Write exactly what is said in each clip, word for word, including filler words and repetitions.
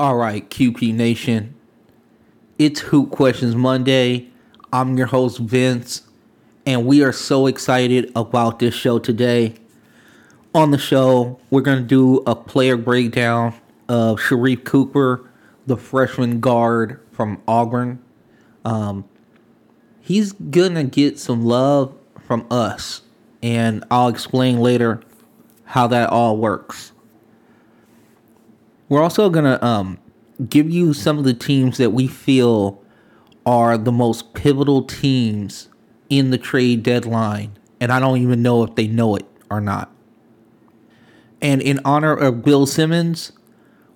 All right, Q P Nation, it's Hoop Questions Monday. I'm your host, Vince, and we are so excited about this show today. On the show, we're going to do a player breakdown of Sharif Cooper, the freshman guard from Auburn. Um, he's going to get some love from us, and I'll explain later how that all works. We're also going to um, give you some of the teams that we feel are the most pivotal teams in the trade deadline. And I don't even know if they know it or not. And in honor of Bill Simmons,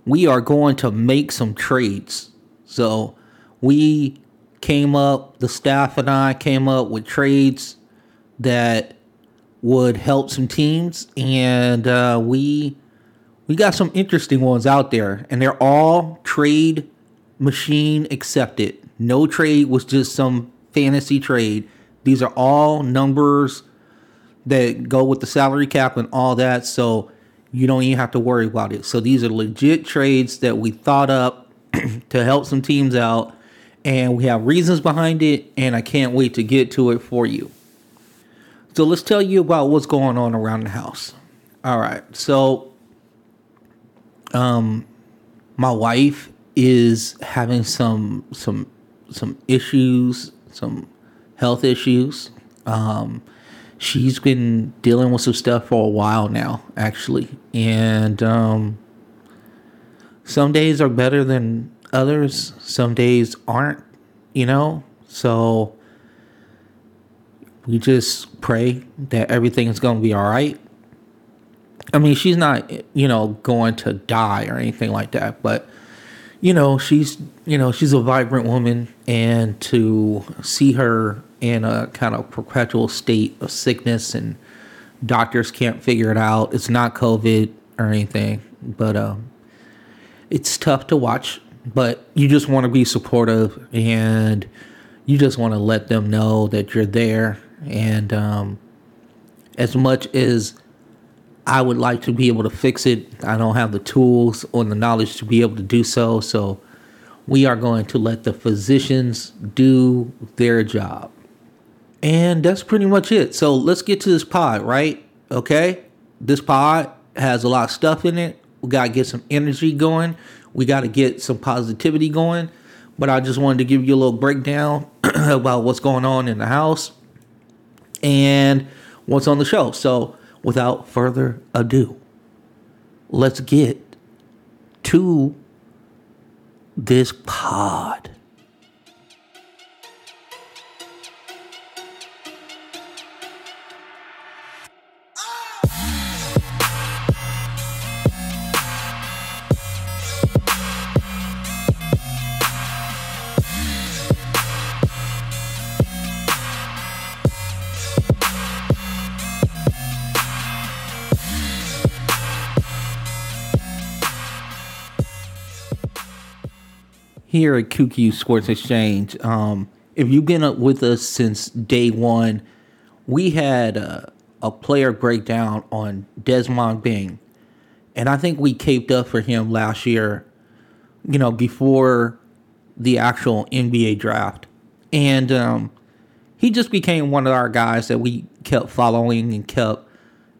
we are going to make some trades. So we came up, the staff and I came up with trades that would help some teams. And uh, we... We got some interesting ones out there, and they're all trade machine accepted. No trade was just some fantasy trade. These are all numbers that go with the salary cap and all that, so you don't even have to worry about it. So these are legit trades that we thought up to help some teams out, and we have reasons behind it, and I can't wait to get to it for you. So let's tell you about what's going on around the house. All right, so... Um, my wife is having some, some, some issues, some health issues. Um, she's been dealing with some stuff for a while now, actually. And, um, some days are better than others. Some days aren't, you know, so we just pray that everything is going to be all right. I mean, she's not, you know, going to die or anything like that, but, you know, she's, you know, she's a vibrant woman, and to see her in a kind of perpetual state of sickness and doctors can't figure it out. It's not COVID or anything, but um, it's tough to watch, but you just want to be supportive, and you just want to let them know that you're there. And um, as much as I would like to be able to fix it, I don't have the tools or the knowledge to be able to do so. So we are going to let the physicians do their job. And that's pretty much it. So let's get to this pod, right? Okay. This pod has a lot of stuff in it. We got to get some energy going. We got to get some positivity going. But I just wanted to give you a little breakdown about what's going on in the house and what's on the show. So without further ado, let's get to this pod. Here at Q P Sports Exchange, um, if you've been up with us since day one, we had a, a player breakdown on Desmond Bing, and I think we caped up for him last year, you know, before the actual N B A draft, and um, he just became one of our guys that we kept following and kept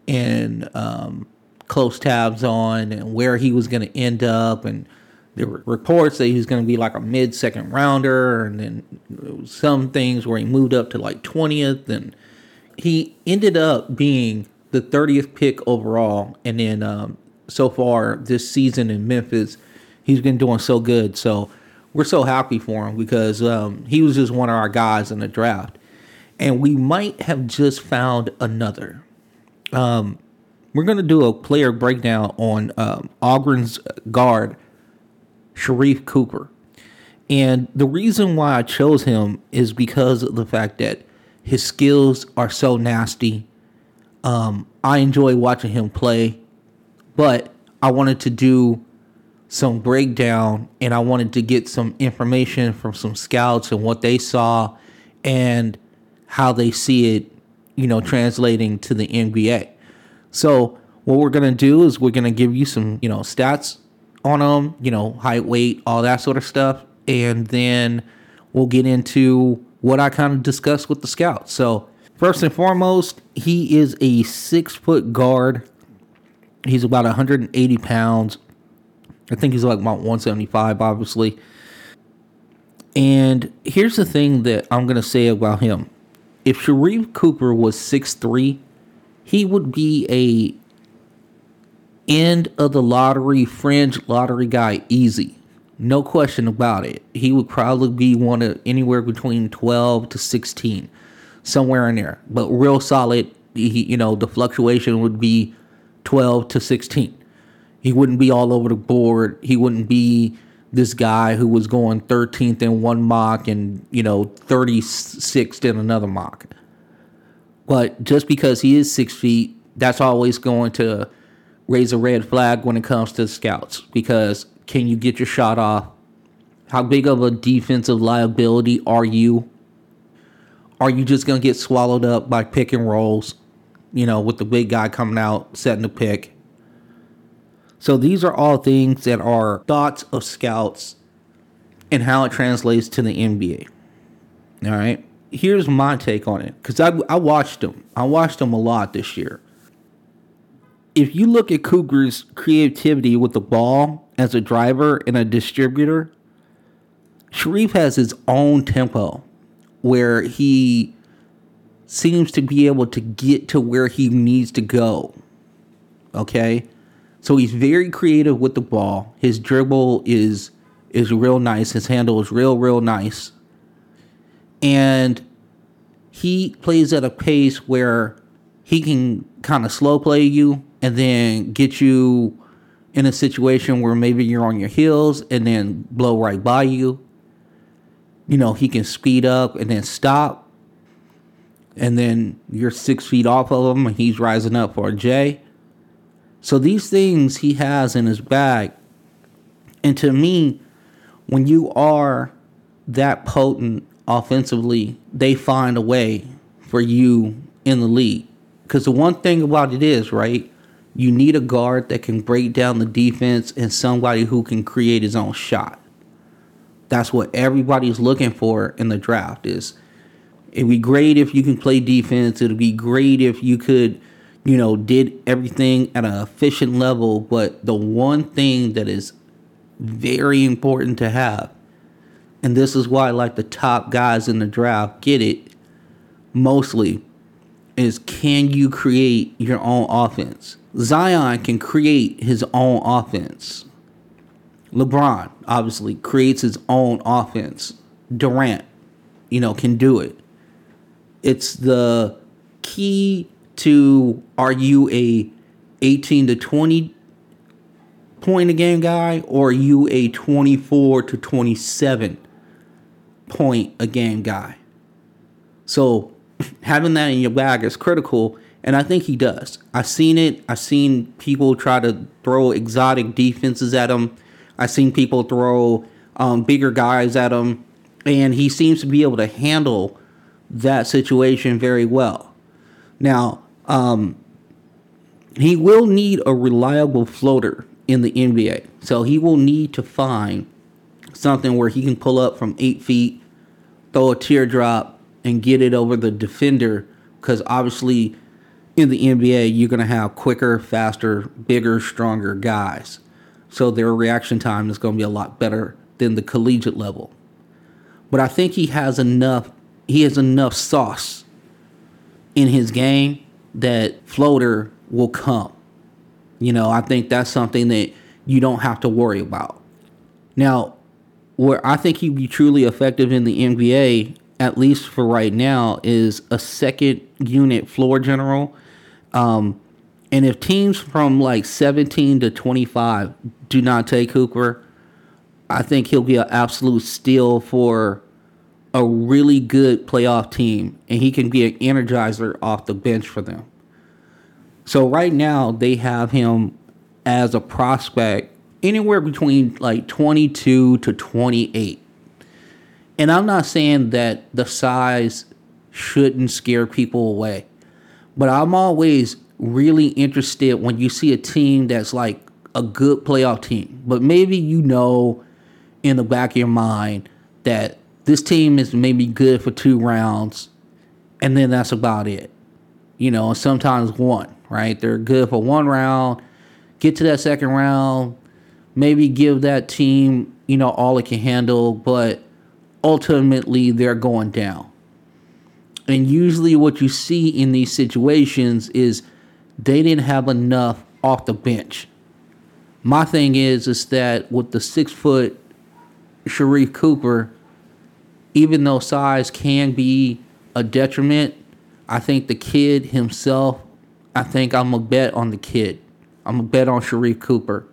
in um, close tabs on, and where he was going to end up. And there were reports that he was going to be like a mid-second rounder, and then some things where he moved up to like twentieth, and he ended up being the thirtieth pick overall. And then um, so far this season in Memphis, he's been doing so good. So we're so happy for him because um, he was just one of our guys in the draft. And we might have just found another. Um, we're going to do a player breakdown on um, Auburn's guard, Sharif Cooper. And the reason why I chose him is because of the fact that his skills are so nasty. Um, I enjoy watching him play, but I wanted to do some breakdown, and I wanted to get some information from some scouts and what they saw and how they see it, you know, translating to the N B A. So what we're going to do is we're going to give you some, you know, stats on them, you know, height, weight, all that sort of stuff. And then we'll get into what I kind of discussed with the scout. So first and foremost, he is a six-foot guard. He's about one hundred eighty pounds. I think he's like about one seventy-five, obviously. And here's the thing that I'm going to say about him. If Sharif Cooper was six three, he would be a end of the lottery, fringe lottery guy, easy. No question about it. He would probably be one of anywhere between twelve to sixteen, somewhere in there. But real solid, he, you know, the fluctuation would be twelve to sixteen. He wouldn't be all over the board. He wouldn't be this guy who was going thirteenth in one mock and, you know, thirty-sixth in another mock. But just because he is six feet, that's always going to raise a red flag when it comes to scouts. Because can you get your shot off? How big of a defensive liability are you? Are you just going to get swallowed up by pick and rolls, you know, with the big guy coming out, setting the pick? So these are all things that are thoughts of scouts and how it translates to the N B A. All right. Here's my take on it, because I, I watched him. I watched him a lot this year. If you look at Cougar's creativity with the ball as a driver and a distributor, Sharif has his own tempo where he seems to be able to get to where he needs to go. Okay? So he's very creative with the ball. His dribble is is real nice. His handle is real, real nice. And he plays at a pace where he can kind of slow play you and then get you in a situation where maybe you're on your heels and then blow right by you. You know, he can speed up and then stop. And then you're six feet off of him and he's rising up for a J. So these things he has in his bag. And to me, when you are that potent offensively, they find a way for you in the league. Because the one thing about it is, right, you need a guard that can break down the defense and somebody who can create his own shot. That's what everybody's looking for in the draft is, it'd be great if you can play defense. It'd be great if you could, you know, did everything at an efficient level. But the one thing that is very important to have, and this is why like the top guys in the draft get it mostly, is can you create your own offense? Zion can create his own offense. LeBron, obviously, creates his own offense. Durant, you know, can do it. It's the key to, are you a eighteen to twenty point a game guy, or are you a twenty-four to twenty-seven point a game guy? So having that in your bag is critical, and I think he does. I've seen it. I've seen people try to throw exotic defenses at him. I've seen people throw um, bigger guys at him, and he seems to be able to handle that situation very well. Now, um, he will need a reliable floater in the N B A, so he will need to find something where he can pull up from eight feet, throw a teardrop, and get it over the defender, because obviously in the N B A, you're going to have quicker, faster, bigger, stronger guys. So their reaction time is going to be a lot better than the collegiate level. But I think he has enough, he has enough sauce in his game that floater will come. You know, I think that's something that you don't have to worry about. Now, where I think he'd be truly effective in the N B A, at least for right now, is a second unit floor general. Um, and if teams from like seventeen to twenty-five do not take Cooper, I think he'll be an absolute steal for a really good playoff team. And he can be an energizer off the bench for them. So right now they have him as a prospect anywhere between like twenty-two to twenty-eight. And I'm not saying that the size shouldn't scare people away, but I'm always really interested when you see a team that's like a good playoff team. But maybe you know in the back of your mind that this team is maybe good for two rounds, and then that's about it. You know, sometimes one, right? They're good for one round, get to that second round, maybe give that team, you know, all it can handle, but ultimately they're going down. And usually what you see in these situations is they didn't have enough off the bench. My thing is, is that with the six-foot Sharif Cooper, even though size can be a detriment, I think the kid himself, I think I'm a bet on the kid. I'm a bet on Sharif Cooper.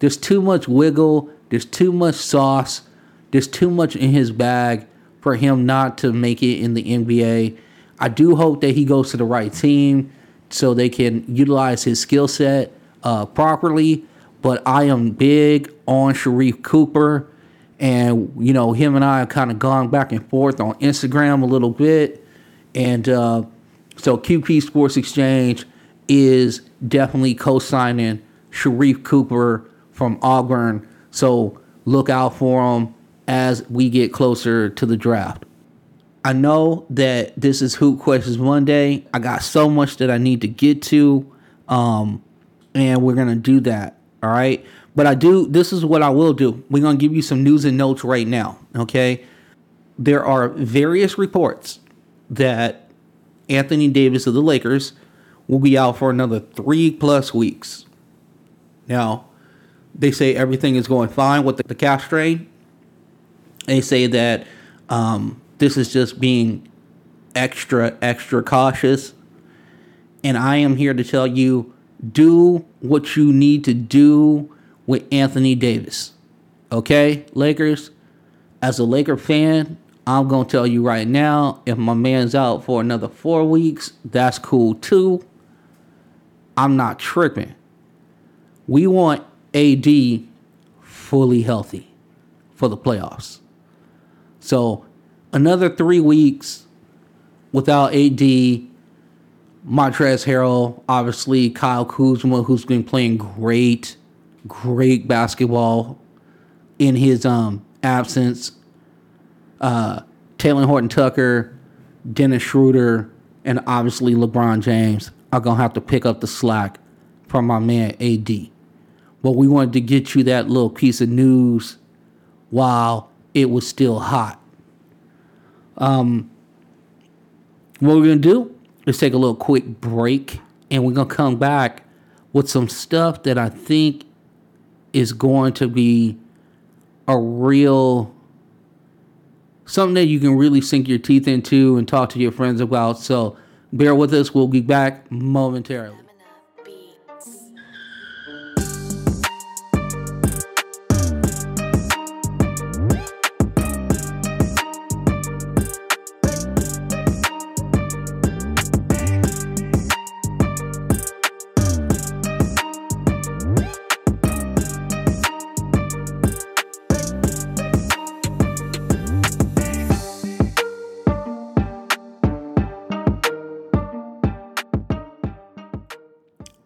There's too much wiggle. There's too much sauce. There's too much in his bag for him not to make it in the N B A. I do hope that he goes to the right team so they can utilize his skill set uh, properly. But I am big on Sharif Cooper. And, you know, him and I have kind of gone back and forth on Instagram a little bit. And uh, so Q P Sports Exchange is definitely co-signing Sharif Cooper from Auburn. So look out for him as we get closer to the draft. I know that this is Hoop Questions Monday. I got so much that I need to get to, um, and we're going to do that. All right. But I do, this is what I will do. We're going to give you some news and notes right now, okay? There are various reports that Anthony Davis of the Lakers will be out for another three plus weeks. Now, they say everything is going fine with the, the calf strain. They say that um, this is just being extra, extra cautious. And I am here to tell you, do what you need to do with Anthony Davis. Okay, Lakers, as a Laker fan, I'm going to tell you right now, if my man's out for another four weeks, that's cool too. I'm not tripping. We want A D fully healthy for the playoffs. So another three weeks without A D, Montrezl Harrell, obviously Kyle Kuzma, who's been playing great Great basketball in his um, absence. Uh, Taylor Horton Tucker, Dennis Schroeder, and obviously LeBron James are going to have to pick up the slack from my man A D. But we wanted to get you that little piece of news while it was still hot. Um, what we're going to do is take a little quick break, and we're going to come back with some stuff that I think is going to be a real, something that you can really sink your teeth into and talk to your friends about. So bear with us. We'll be back momentarily.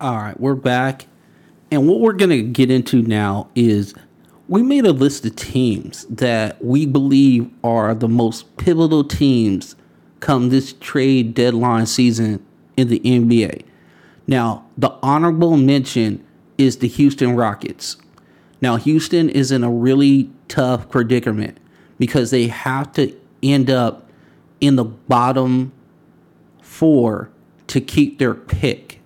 All right, we're back. And what we're going to get into now is we made a list of teams that we believe are the most pivotal teams come this trade deadline season in the N B A. Now, the honorable mention is the Houston Rockets. Now, Houston is in a really tough predicament because they have to end up in the bottom four to keep their pick.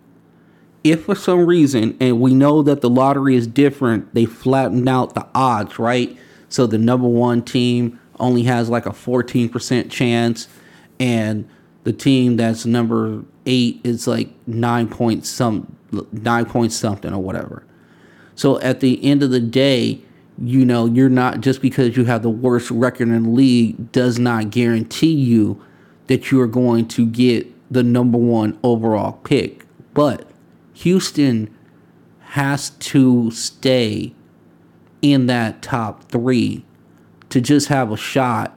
If for some reason, and we know that the lottery is different, they flatten out the odds, right? So the number one team only has like a fourteen percent chance, and the team that's number eight is like nine point some, nine point something or whatever. So at the end of the day, you know, you're not, just because you have the worst record in the league does not guarantee you that you are going to get the number one overall pick. But Houston has to stay in that top three to just have a shot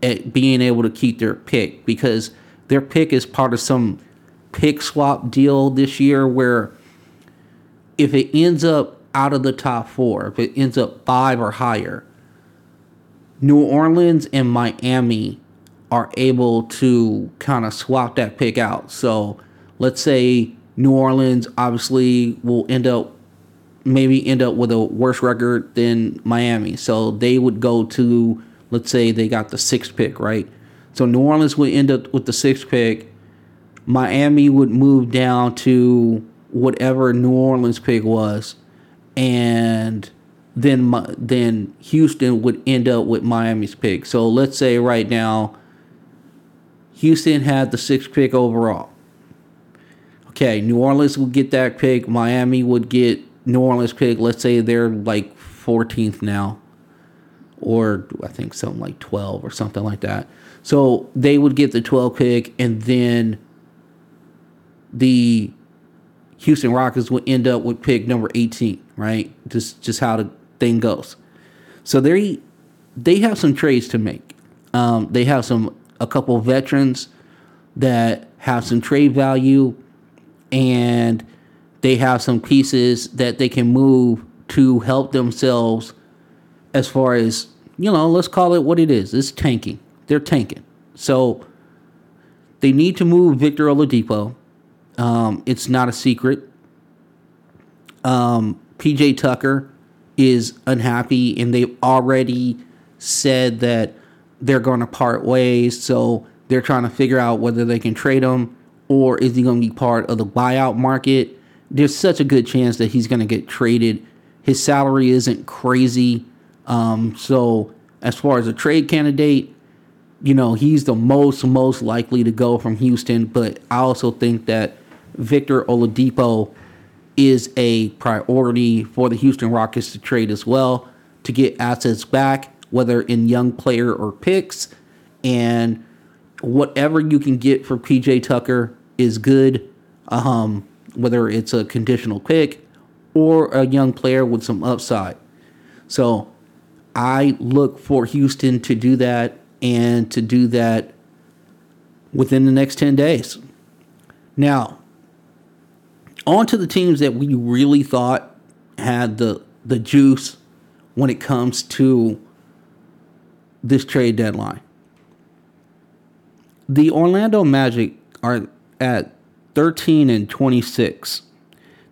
at being able to keep their pick, because their pick is part of some pick swap deal this year where if it ends up out of the top four. If it ends up five or higher, New Orleans and Miami are able to kind of swap that pick out. So let's say New Orleans obviously will end up maybe end up with a worse record than Miami. So they would go to, let's say they got the sixth pick, right? So New Orleans would end up with the sixth pick. Miami would move down to whatever New Orleans pick was. And then then Houston would end up with Miami's pick. So let's say right now Houston had the sixth pick overall. Okay, New Orleans would get that pick. Miami would get New Orleans pick. Let's say they're like fourteenth now, or I think something like twelve or something like that. So they would get the twelfth pick, and then the Houston Rockets would end up with pick number eighteen, right? Just just how the thing goes. So they they have some trades to make. Um, they have some a couple veterans that have some trade value, and they have some pieces that they can move to help themselves as far as, you know, let's call it what it is. It's tanking. They're tanking. So they need to move Victor Oladipo. Um, it's not a secret. Um, P J Tucker is unhappy, and they've already said that they're going to part ways. So they're trying to figure out whether they can trade him, or is he going to be part of the buyout market? There's such a good chance that he's going to get traded. His salary isn't crazy. Um, so as far as a trade candidate, you know, he's the most, most likely to go from Houston. But I also think that Victor Oladipo is a priority for the Houston Rockets to trade as well, to get assets back, whether in young player or picks. And whatever you can get for P J Tucker is good. Um, whether it's a conditional pick or a young player with some upside. So I look for Houston to do that, and to do that within the next ten days. Now, on to the teams that we really thought had the, the juice when it comes to this trade deadline. The Orlando Magic are at thirteen and twenty-six.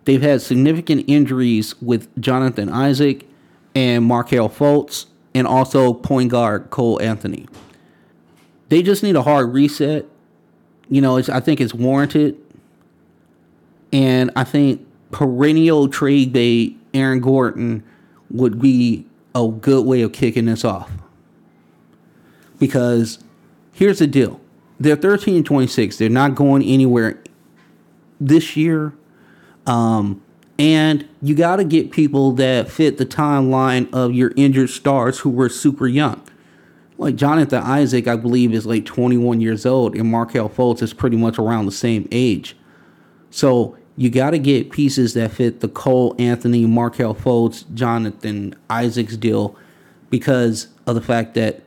They've had significant injuries with Jonathan Isaac and Markelle Fultz, and also point guard Cole Anthony. They just need a hard reset. You know, it's, I think it's warranted. And I think perennial trade bait Aaron Gordon would be a good way of kicking this off. Because here's the deal. They're thirteen and twenty-six. They're not going anywhere this year. Um, and you got to get people that fit the timeline of your injured stars who were super young. Like Jonathan Isaac, I believe, is like twenty-one years old, and Markelle Fultz is pretty much around the same age. So you got to get pieces that fit the Cole Anthony, Markelle Fultz, Jonathan Isaac's deal, because of the fact that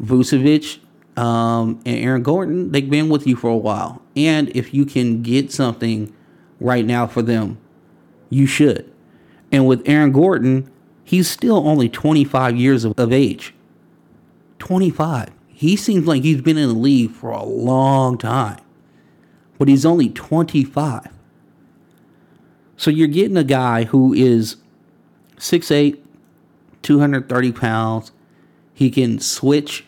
Vucevic um, and Aaron Gordon, they've been with you for a while. And if you can get something right now for them, you should. And with Aaron Gordon, he's still only twenty-five years of, of age. twenty-five. He seems like he's been in the league for a long time. But he's only twenty-five. So you're getting a guy who is six foot eight, two hundred thirty pounds. He can switch.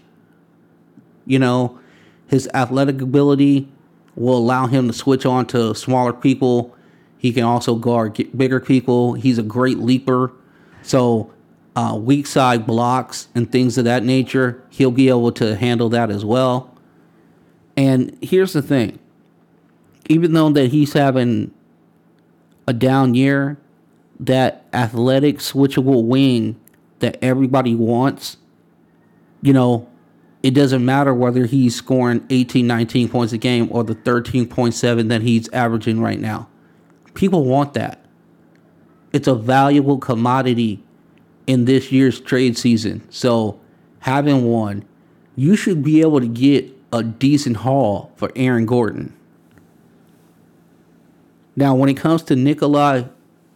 You know, his athletic ability will allow him to switch on to smaller people. He can also guard bigger people. He's a great leaper. So uh, weak side blocks and things of that nature, he'll be able to handle that as well. And here's the thing. Even though that he's having a down year, that athletic switchable wing that everybody wants, you know, it doesn't matter whether he's scoring eighteen, nineteen points a game or the thirteen point seven that he's averaging right now. People want that. It's a valuable commodity in this year's trade season. So having one, you should be able to get a decent haul for Aaron Gordon. Now, when it comes to Nikola,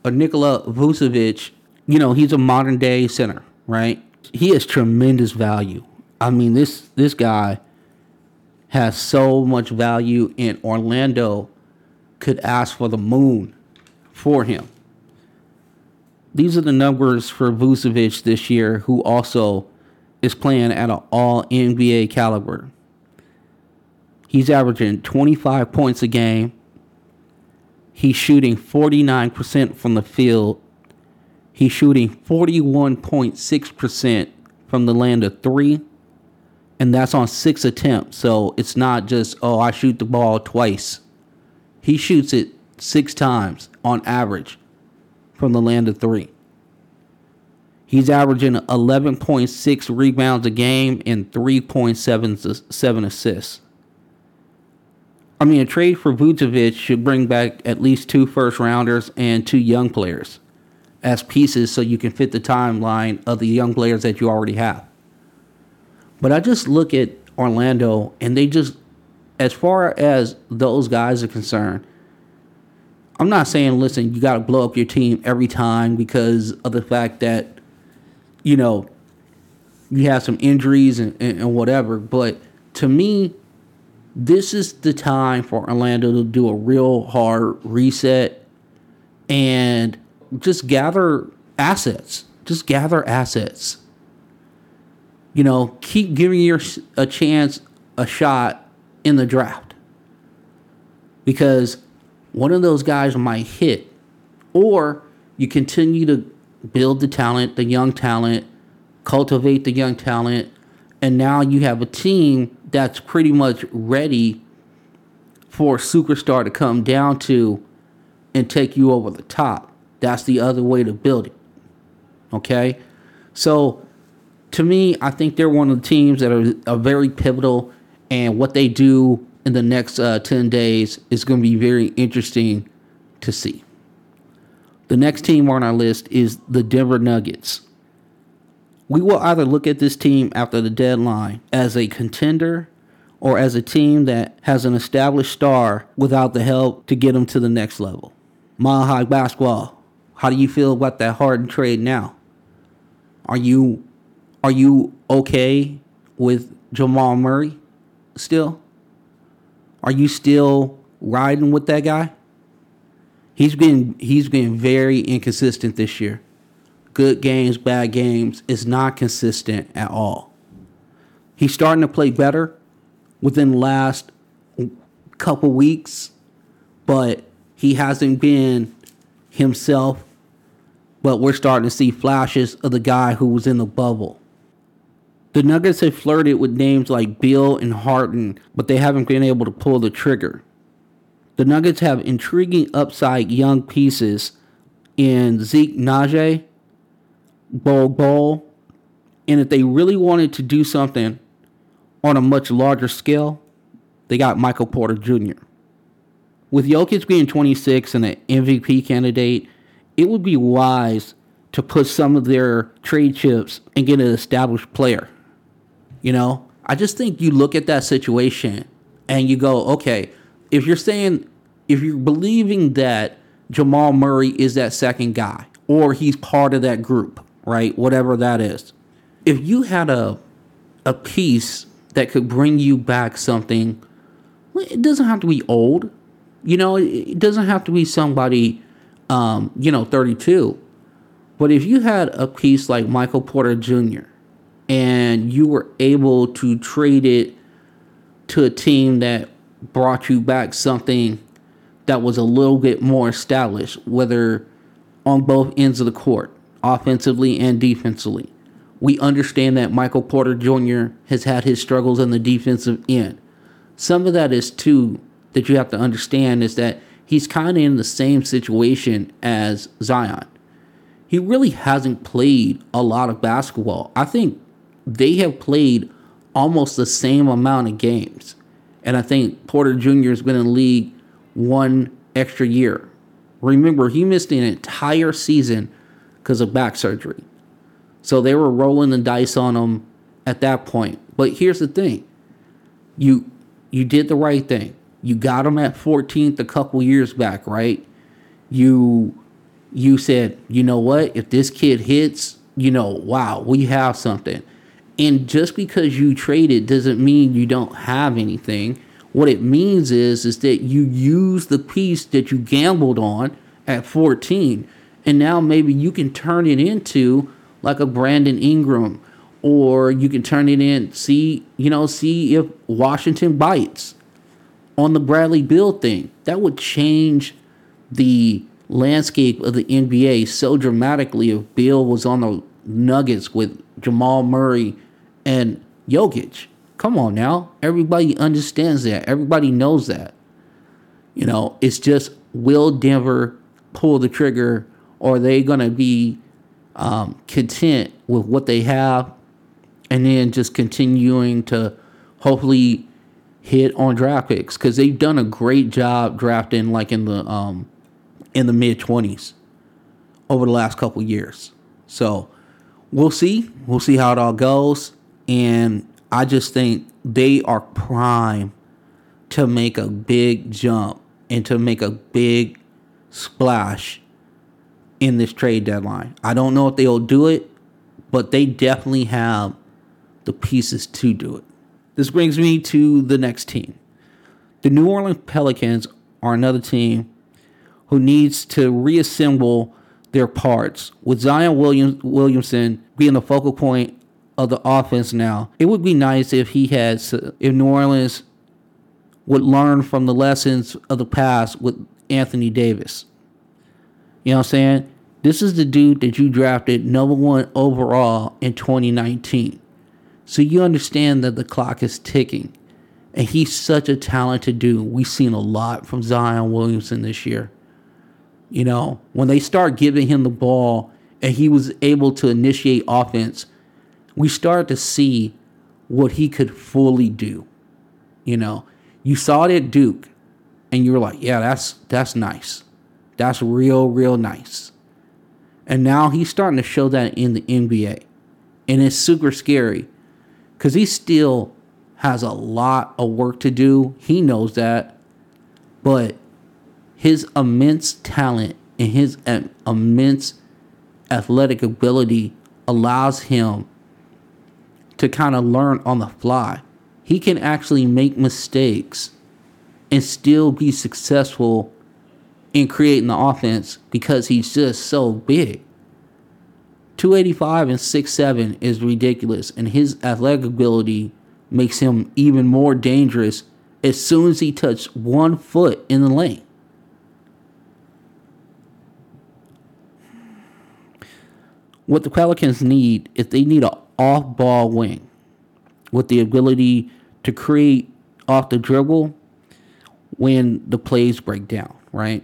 or Nikola Vucevic, you know, he's a modern day center, right? He has tremendous value. I mean, this this guy has so much value, and Orlando could ask for the moon for him. These are the numbers for Vucevic this year, who also is playing at an all-N B A caliber. He's averaging twenty-five points a game. He's shooting forty-nine percent from the field. He's shooting forty-one point six percent from the land of three. And that's on six attempts. So it's not just, oh, I shoot the ball twice. He shoots it six times on average from the land of three. He's averaging eleven point six rebounds a game and three point seven assists. I mean, a trade for Vucevic should bring back at least two first-rounders and two young players as pieces so you can fit the timeline of the young players that you already have. But I just look at Orlando, and they just, as far as those guys are concerned, I'm not saying, listen, you got to blow up your team every time because of the fact that, you know, you have some injuries and, and, and whatever. But to me, this is the time for Orlando to do a real hard reset and just gather assets. Just gather assets. You know, keep giving your a chance, a shot in the draft. Because one of those guys might hit. Or you continue to build the talent, the young talent, cultivate the young talent, and now you have a team that's pretty much ready for a superstar to come down to and take you over the top. That's the other way to build it. Okay? So, to me, I think they're one of the teams that are, are very pivotal, and what they do in the next uh, ten days is going to be very interesting to see. The next team on our list is the Denver Nuggets. We will either look at this team after the deadline as a contender or as a team that has an established star without the help to get them to the next level. Mile High Basketball, how do you feel about that Harden trade now? Are you are you okay with Jamal Murray still? Are you still riding with that guy? He's been he's been very inconsistent this year. Good games, bad games, is not consistent at all. He's starting to play better within the last couple weeks, but he hasn't been himself. But we're starting to see flashes of the guy who was in the bubble. The Nuggets have flirted with names like Beal and Harden, but they haven't been able to pull the trigger. The Nuggets have intriguing upside young pieces in Zeke Najee, Bol Bol, and if they really wanted to do something on a much larger scale, they got Michael Porter Junior With Jokic being twenty-six and an M V P candidate, it would be wise to put some of their trade chips and get an established player. You know, I just think you look at that situation and you go, okay, if you're saying, if you're believing that Jamal Murray is that second guy or he's part of that group, right? Whatever that is. If you had a a piece that could bring you back something, it doesn't have to be old. You know, it doesn't have to be somebody, um, you know, thirty-two. But if you had a piece like Michael Porter Junior and you were able to trade it to a team that brought you back something that was a little bit more established, whether on both ends of the court, offensively and defensively. We understand that Michael Porter Junior has had his struggles on the defensive end. Some of that is, too, that you have to understand is that he's kind of in the same situation as Zion. He really hasn't played a lot of basketball. I think they have played almost the same amount of games. And I think Porter Junior has been in the league one extra year. Remember, he missed an entire season because of back surgery. So they were rolling the dice on him at that point. But here's the thing. You you did the right thing. You got him at fourteenth a couple years back, right? You you said, you know what, if this kid hits, you know, wow, we have something. And just because you traded doesn't mean you don't have anything. What it means is, is that you use the piece that you gambled on at fourteen, and now maybe you can turn it into like a Brandon Ingram, or you can turn it in, see, you know, see if Washington bites on the Bradley Beal thing. That would change the landscape of the N B A so dramatically if Beal was on the Nuggets with Jamal Murray and Jokic. Come on now. Everybody understands that. Everybody knows that. You know, it's just, will Denver pull the trigger, or are they going to be um, content with what they have and then just continuing to hopefully hit on draft picks? Because they've done a great job drafting like in the um, in the mid-twenties over the last couple years. So we'll see. We'll see how it all goes. And I just think they are prime to make a big jump and to make a big splash in this trade deadline. I don't know if they'll do it, but they definitely have the pieces to do it. This brings me to the next team. The New Orleans Pelicans are another team who needs to reassemble their parts. With Zion Williams, Williamson being the focal point of the offense now, it would be nice if he had, if New Orleans would learn from the lessons of the past with Anthony Davis. You know what I'm saying? This is the dude that you drafted number one overall in twenty nineteen. So you understand that the clock is ticking. And he's such a talented dude. We've seen a lot from Zion Williamson this year. You know, when they start giving him the ball and he was able to initiate offense, we started to see what he could fully do. You know, you saw it at Duke, and you were like, yeah, that's that's nice. That's real, real nice. And now he's starting to show that in the N B A. And it's super scary because he still has a lot of work to do. He knows that. But his immense talent and his immense athletic ability allows him to kind of learn on the fly. He can actually make mistakes and still be successful in creating the offense because he's just so big. two eighty-five and six foot seven is ridiculous, and his athletic ability makes him even more dangerous as soon as he touches one foot in the lane. What the Pelicans need is they need an off-ball wing with the ability to create off the dribble when the plays break down, right?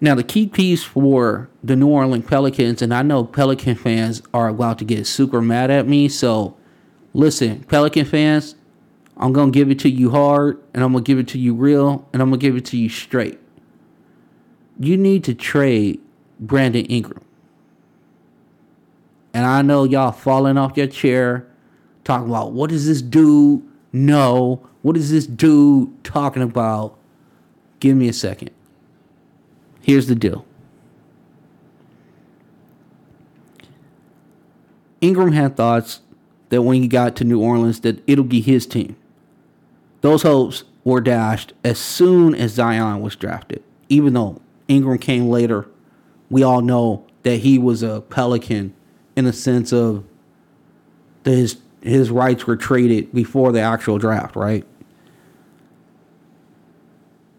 Now, the key piece for the New Orleans Pelicans, and I know Pelican fans are about to get super mad at me, so listen, Pelican fans, I'm going to give it to you hard, and I'm going to give it to you real, and I'm going to give it to you straight. You need to trade Brandon Ingram. And I know y'all falling off your chair, talking about, what does this dude know? What is this dude talking about? Give me a second. Here's the deal. Ingram had thoughts that when he got to New Orleans that it'll be his team. Those hopes were dashed as soon as Zion was drafted. Even though Ingram came later, we all know that he was a Pelican in the sense of that his, his rights were traded before the actual draft, right?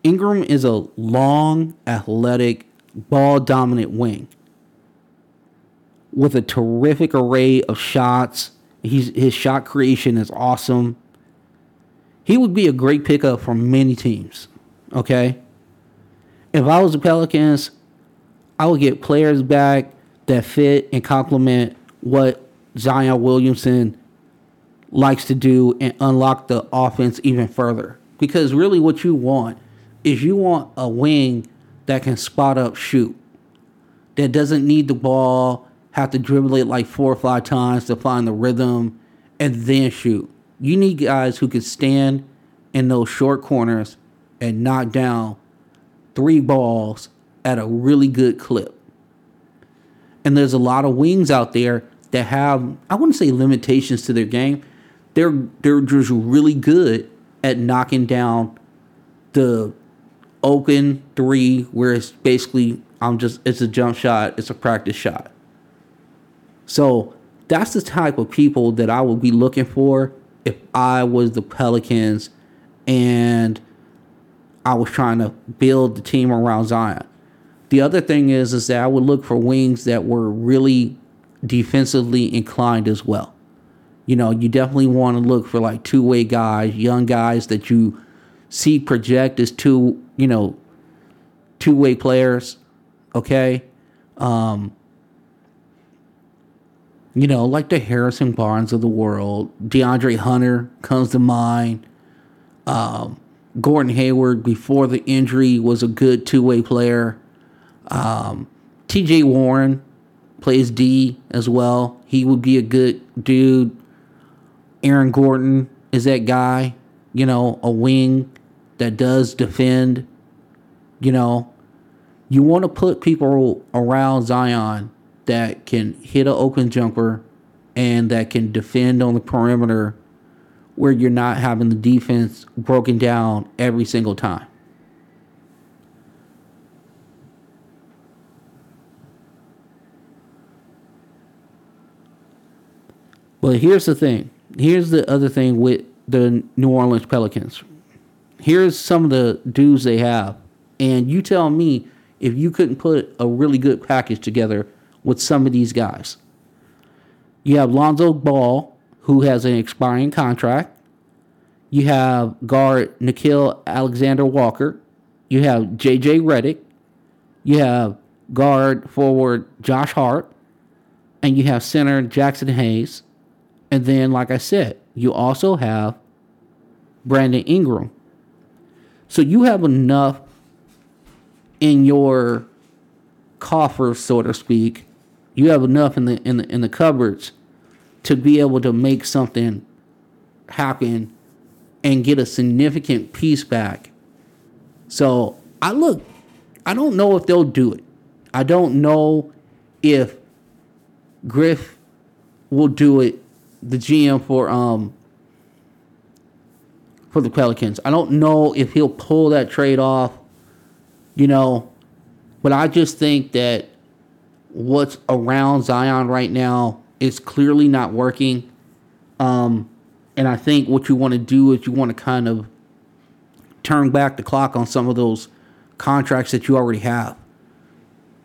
Ingram is a long, athletic, ball-dominant wing with a terrific array of shots. He's, his shot creation is awesome. He would be a great pickup for many teams, okay? If I was the Pelicans, I would get players back that fit and complement what Zion Williamson likes to do and unlock the offense even further. Because really what you want is you want a wing that can spot up shoot, that doesn't need the ball, have to dribble it like four or five times to find the rhythm, and then shoot. You need guys who can stand in those short corners and knock down three balls at a really good clip. And there's a lot of wings out there that have, I wouldn't say limitations to their game. They're they're just really good at knocking down the open three, where it's basically I'm just it's a jump shot, it's a practice shot. So that's the type of people that I would be looking for if I was the Pelicans and I was trying to build the team around Zion. The other thing is, is that I would look for wings that were really defensively inclined as well. You know, you definitely want to look for like two-way guys, young guys that you see project as two, you know, two-way players, okay? Um, you know, like the Harrison Barnes of the world. DeAndre Hunter comes to mind. Um, Gordon Hayward, before the injury, was a good two-way player. Um, T J Warren plays D as well. He would be a good dude. Aaron Gordon is that guy, you know, a wing that does defend. You know, you want to put people around Zion that can hit an open jumper and that can defend on the perimeter, where you're not having the defense broken down every single time. But here's the thing. Here's the other thing with the New Orleans Pelicans. Here's some of the dudes they have. And you tell me if you couldn't put a really good package together with some of these guys. You have Lonzo Ball, who has an expiring contract. You have guard Nickeil Alexander-Walker. You have J J Redick. You have guard forward Josh Hart. And you have center Jackson Hayes. And then, like I said, you also have Brandon Ingram. So you have enough in your coffer, so to speak. You have enough in the in the in the cupboards to be able to make something happen and get a significant piece back. So I look, I don't know if they'll do it. I don't know if Griff will do it. The G M for um for the Pelicans. I don't know if he'll pull that trade off, you know, but I just think that what's around Zion right now is clearly not working. Um, and I think what you want to do is you want to kind of turn back the clock on some of those contracts that you already have. I'm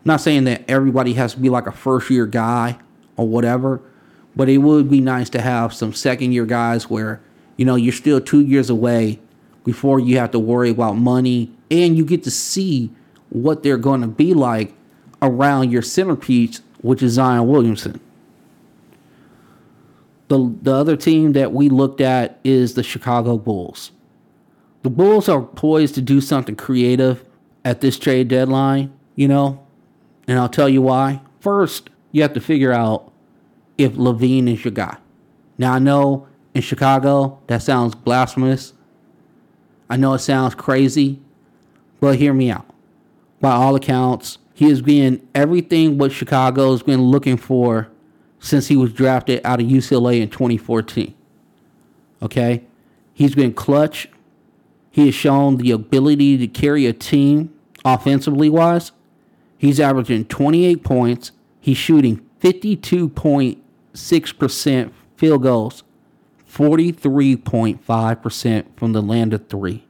not saying that everybody has to be like a first-year guy or whatever, but it would be nice to have some second-year guys where, you know, you're still two years away before you have to worry about money, and you get to see what they're going to be like around your centerpiece, which is Zion Williamson. The, the other team that we looked at is the Chicago Bulls. The Bulls are poised to do something creative at this trade deadline, you know, and I'll tell you why. First, you have to figure out if LaVine is your guy. Now I know in Chicago that sounds blasphemous. I know it sounds crazy, but hear me out. By all accounts, he has been everything what Chicago has been looking for since he was drafted out of U C L A in twenty fourteen. Okay? He's been clutch. He has shown the ability to carry a team offensively wise. He's averaging twenty-eight points. He's shooting fifty-two point six percent field goals, forty-three point five percent from the land of three.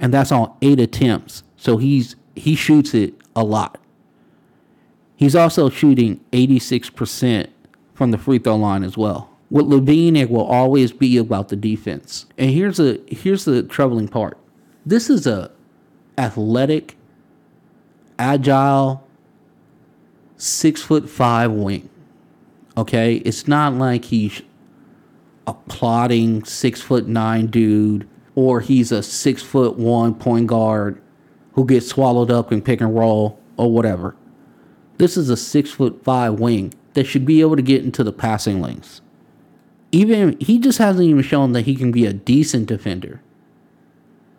And that's on eight attempts. So he's he shoots it a lot. He's also shooting eighty-six percent from the free throw line as well. With LaVine, it will always be about the defense. And here's a here's the troubling part. This is a athletic, agile, Six foot five wing. Okay, it's not like he's a plodding six foot nine dude, or he's a six foot one point guard who gets swallowed up in pick and roll or whatever. This is a six foot five wing that should be able to get into the passing lanes. Even he just hasn't even shown that he can be a decent defender,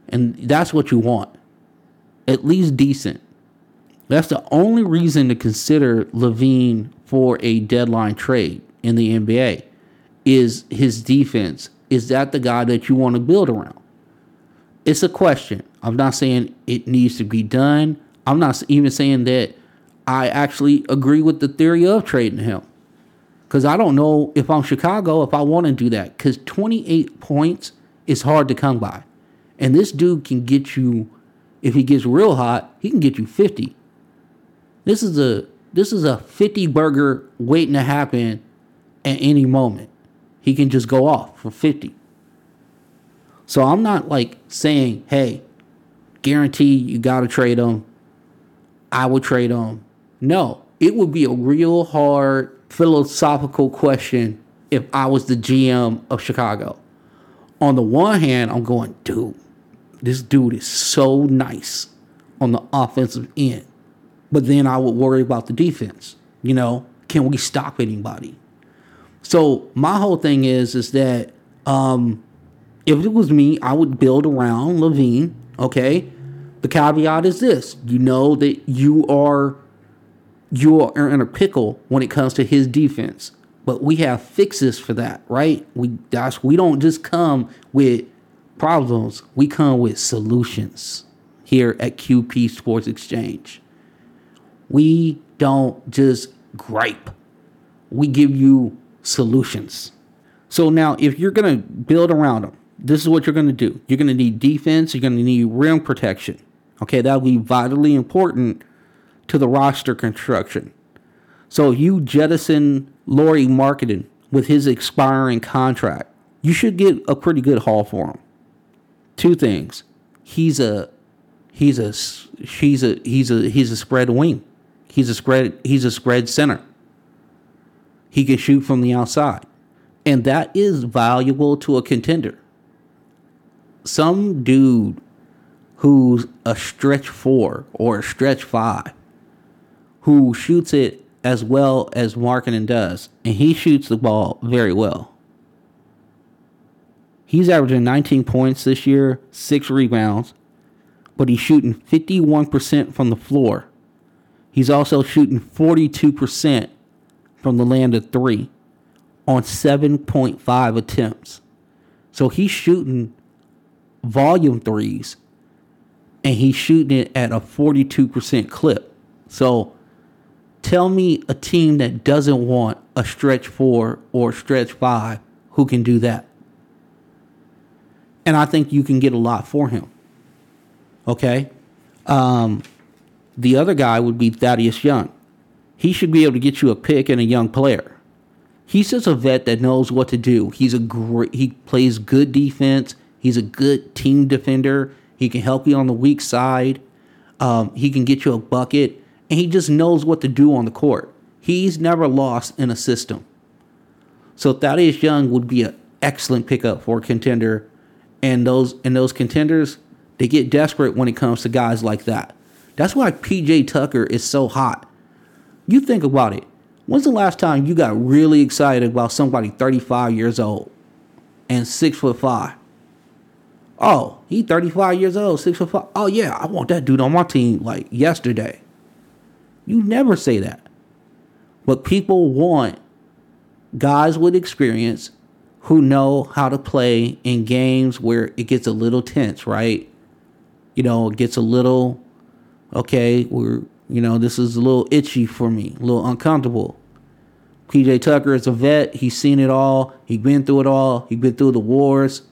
and that's what you want, at least decent. That's the only reason to consider LaVine for a deadline trade in the N B A is his defense. Is that the guy that you want to build around? It's a question. I'm not saying it needs to be done. I'm not even saying that I actually agree with the theory of trading him. Because I don't know if I'm Chicago, if I want to do that. Because twenty-eight points is hard to come by. And this dude can get you, if he gets real hot, he can get you fifty. This is a this is a fifty-burger waiting to happen at any moment. He can just go off for fifty. So I'm not like saying, hey, guarantee you got to trade him. I would trade him. No, it would be a real hard philosophical question if I was the G M of Chicago. On the one hand, I'm going, dude, this dude is so nice on the offensive end. But then I would worry about the defense. You know, can we stop anybody? So my whole thing is, is that um, if it was me, I would build around LaVine, okay? The caveat is this. You know that you are you are in a pickle when it comes to his defense. But we have fixes for that, right? We that's we don't just come with problems. We come with solutions here at Q P Sports Exchange. We don't just gripe. We give you solutions. So now if you're going to build around them, this is what you're going to do. You're going to need defense. You're going to need rim protection. Okay, that'll be vitally important to the roster construction. So you jettison Lauri Markkanen with his expiring contract. You should get a pretty good haul for him. Two things. He's a he's a he's a he's a he's a spread wing. He's a spread he's a spread center. He can shoot from the outside. And that is valuable to a contender. Some dude who's a stretch four or a stretch five who shoots it as well as Markkanen does, and he shoots the ball very well. He's averaging nineteen points this year, six rebounds, but he's shooting fifty-one percent from the floor. He's also shooting forty-two percent from the land of three on seven point five attempts. So he's shooting volume threes, and he's shooting it at a forty-two percent clip. So tell me a team that doesn't want a stretch four or stretch five who can do that. And I think you can get a lot for him. Okay? Um, the other guy would be Thaddeus Young. He should be able to get you a pick and a young player. He's just a vet that knows what to do. He's a great, he plays good defense. He's a good team defender. He can help you on the weak side. Um, he can get you a bucket. And he just knows what to do on the court. He's never lost in a system. So Thaddeus Young would be an excellent pickup for a contender. And those and those contenders, they get desperate when it comes to guys like that. That's why P J Tucker is so hot. You think about it. When's the last time you got really excited about somebody thirty-five years old and six foot five? Oh, he thirty-five years old, six foot five. Oh yeah, I want that dude on my team like yesterday. You never say that. But people want guys with experience who know how to play in games where it gets a little tense, right? You know, it gets a little, okay, we're, you know, this is a little itchy for me, a little uncomfortable. P J Tucker is a vet. He's seen it all. He's been through it all. He's been through the wars.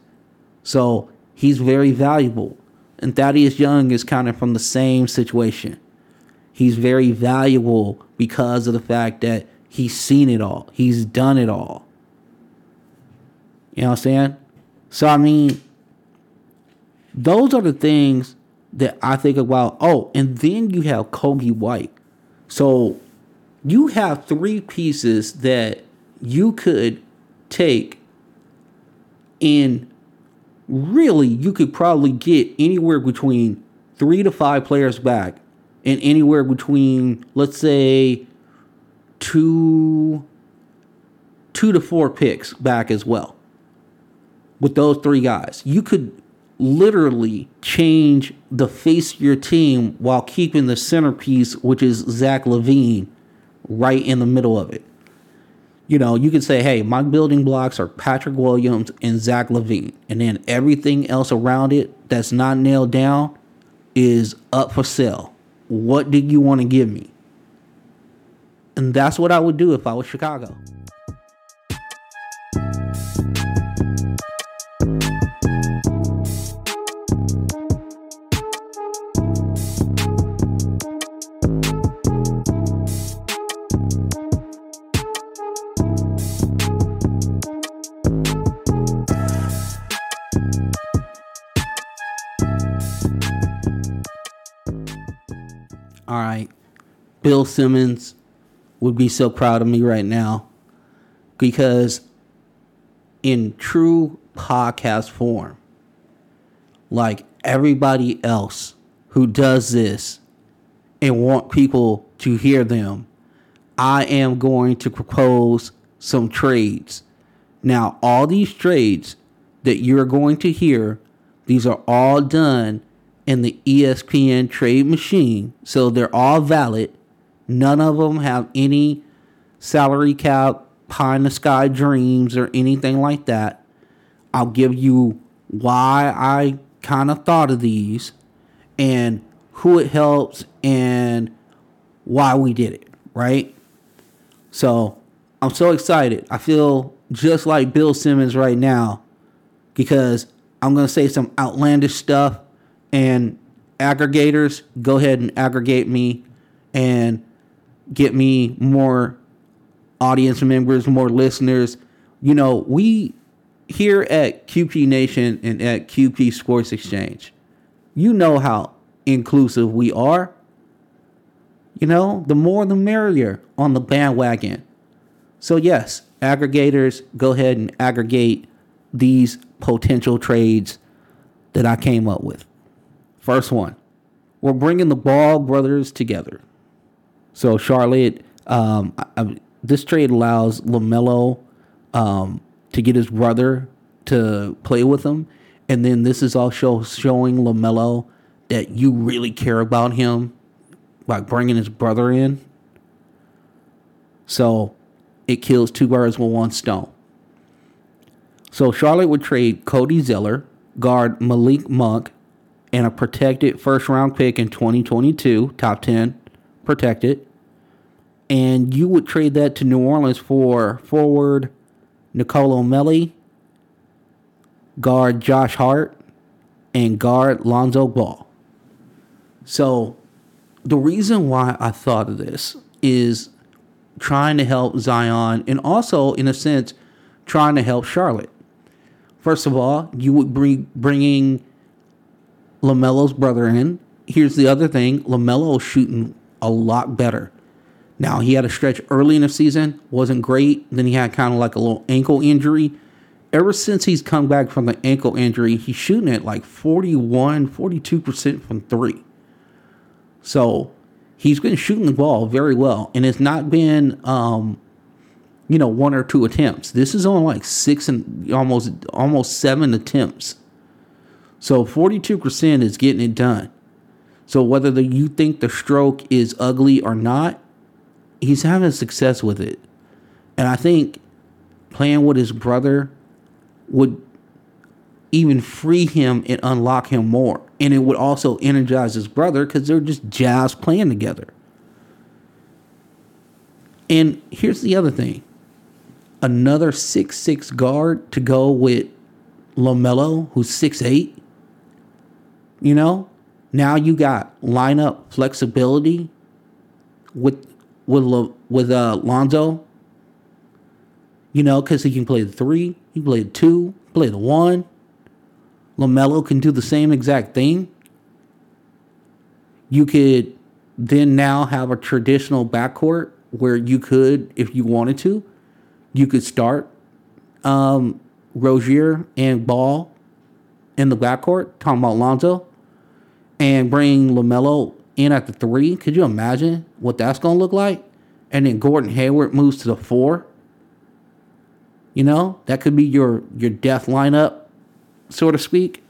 So he's very valuable. And Thaddeus Young is kind of from the same situation. He's very valuable because of the fact that he's seen it all. He's done it all. You know what I'm saying? So, I mean, those are the things that I think about. Oh, and then you have Kobe White. So, you have three pieces that you could take and really you could probably get anywhere between three to five players back and anywhere between, let's say, two, two to four picks back as well. With those three guys, you could literally change the face of your team while keeping the centerpiece, which is Zach LaVine, right in the middle of it. You know, you could say, hey, my building blocks are Patrick Williams and Zach LaVine. And then everything else around it that's not nailed down is up for sale. What do you want to give me? And that's what I would do if I was Chicago. All right, Bill Simmons would be so proud of me right now, because in true podcast form, like everybody else who does this and want people to hear them, I am going to propose some trades. Now, all these trades that you're going to hear, these are all done in the E S P N trade machine, so they're all valid. None of them have any salary cap, pie in the sky dreams, or anything like that. I'll give you why I kind of thought of these and who it helps and why we did it, right? So I'm so excited. I feel just like Bill Simmons right now, because I'm going to say some outlandish stuff. And aggregators, go ahead and aggregate me and get me more audience members, more listeners. You know, we here at Q P Nation and at Q P Sports Exchange, you know how inclusive we are. You know, the more the merrier on the bandwagon. So, yes, aggregators, go ahead and aggregate these potential trades that I came up with. First one, we're bringing the Ball brothers together. So Charlotte, um, I, I, this trade allows LaMelo um, to get his brother to play with him. And then this is also showing LaMelo that you really care about him by bringing his brother in. So it kills two birds with one stone. So Charlotte would trade Cody Zeller, guard Malik Monk, and a protected first-round pick in twenty twenty-two, top ten, protected. And you would trade that to New Orleans for forward Nicolo Melli, guard Josh Hart, and guard Lonzo Ball. So the reason why I thought of this is trying to help Zion and also, in a sense, trying to help Charlotte. First of all, you would be bringing LaMelo's brother in. Here's the other thing. LaMelo's shooting a lot better. Now, he had a stretch early in the season. Wasn't great. Then he had kind of like a little ankle injury. Ever since he's come back from the ankle injury, he's shooting at like forty-one, forty-two percent from three. So, he's been shooting the ball very well. And it's not been, um, you know, one or two attempts. This is on like six and almost almost seven attempts. So forty-two percent is getting it done. So whether the, you think the stroke is ugly or not, he's having success with it. And I think playing with his brother would even free him and unlock him more. And it would also energize his brother, because they're just jazzed playing together. And here's the other thing. Another six six guard to go with LaMelo, who's six eight. You know, now you got lineup flexibility with with La, with uh, Lonzo. You know, because he can play the three, he can play the two, play the one. LaMelo can do the same exact thing. You could then now have a traditional backcourt where you could, if you wanted to, you could start um, Rozier and Ball in the backcourt, talking about Lonzo, and bring LaMelo in at the three. Could you imagine what that's going to look like? And then Gordon Hayward moves to the four. You know, that could be your, your death lineup, so to speak.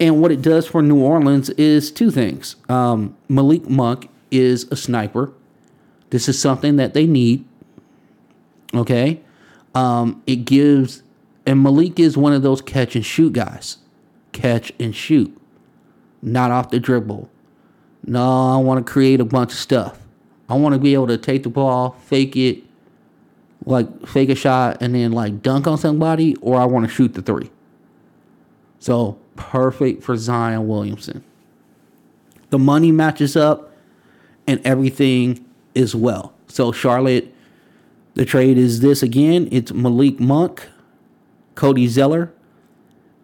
And what it does for New Orleans is two things. Um, Malik Monk is a sniper. This is something that they need. Okay? Um, it gives... And Malik is one of those catch-and-shoot guys. Catch and shoot. Not off the dribble. No, I want to create a bunch of stuff. I want to be able to take the ball, fake it, like fake a shot, and then like dunk on somebody, or I want to shoot the three. So, perfect for Zion Williamson. The money matches up, and everything is well. So, Charlotte, the trade is this again. It's Malik Monk, Cody Zeller,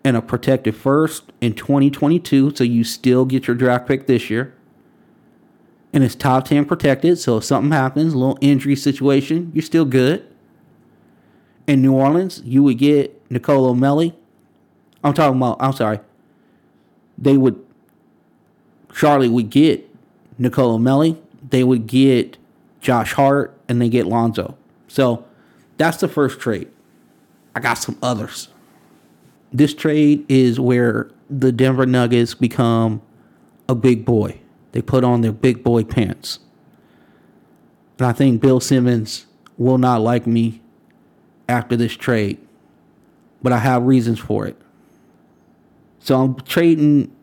and a protected first in twenty twenty-two, so you still get your draft pick this year. And it's top ten protected, so if something happens, a little injury situation, you're still good. In New Orleans, you would get Nicolo Melli. I'm talking about, I'm sorry. They would, Charlotte would get Nicolo Melli. They would get Josh Hart, and they get Lonzo. So that's the first trade. I got some others. This trade is where the Denver Nuggets become a big boy. They put on their big boy pants. And I think Bill Simmons will not like me after this trade. But I have reasons for it. So I'm trading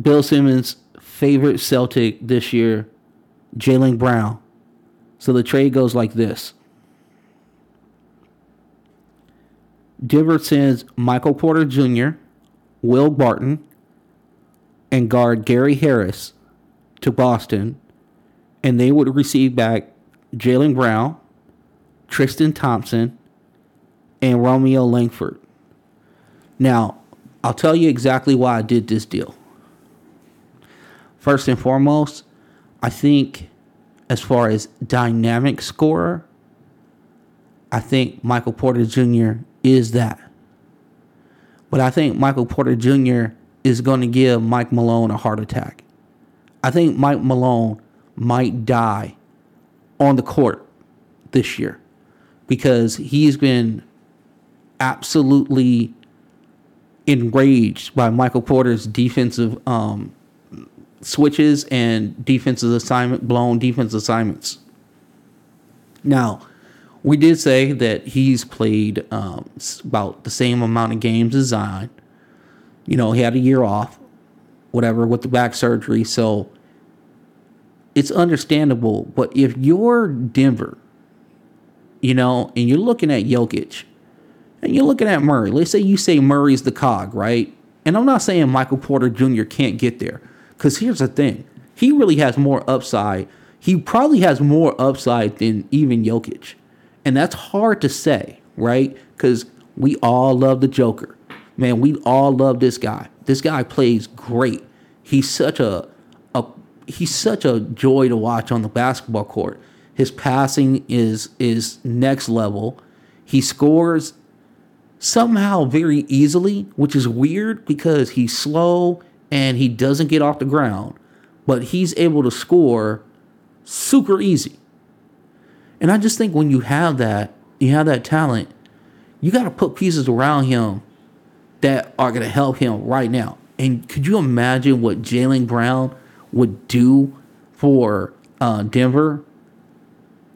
Bill Simmons' favorite Celtic this year, Jaylen Brown. So the trade goes like this. Denver sends Michael Porter Junior, Will Barton, and guard Gary Harris to Boston, and they would receive back Jaylen Brown, Tristan Thompson, and Romeo Langford. Now, I'll tell you exactly why I did this deal. First and foremost, I think as far as dynamic scorer, I think Michael Porter Junior is that. But I think Michael Porter Junior is going to give Mike Malone a heart attack. I think Mike Malone might die on the court this year because he's been absolutely enraged by Michael Porter's defensive um, switches and defensive assignment, blown defense assignments. Now, we did say that he's played um, about the same amount of games as Zion. You know, he had a year off, whatever, with the back surgery. So it's understandable. But if you're Denver, you know, and you're looking at Jokic and you're looking at Murray, let's say you say Murray's the cog, right? And I'm not saying Michael Porter Junior can't get there. Because here's the thing. He really has more upside. He probably has more upside than even Jokic. And that's hard to say, right? Because we all love the Joker. Man, we all love this guy. This guy plays great. He's such a, a he's such a joy to watch on the basketball court. His passing is is next level. He scores somehow very easily, which is weird because he's slow and he doesn't get off the ground. But he's able to score super easy. And I just think when you have that, you have that talent, you got to put pieces around him that are going to help him right now. And could you imagine what Jaylen Brown would do for uh, Denver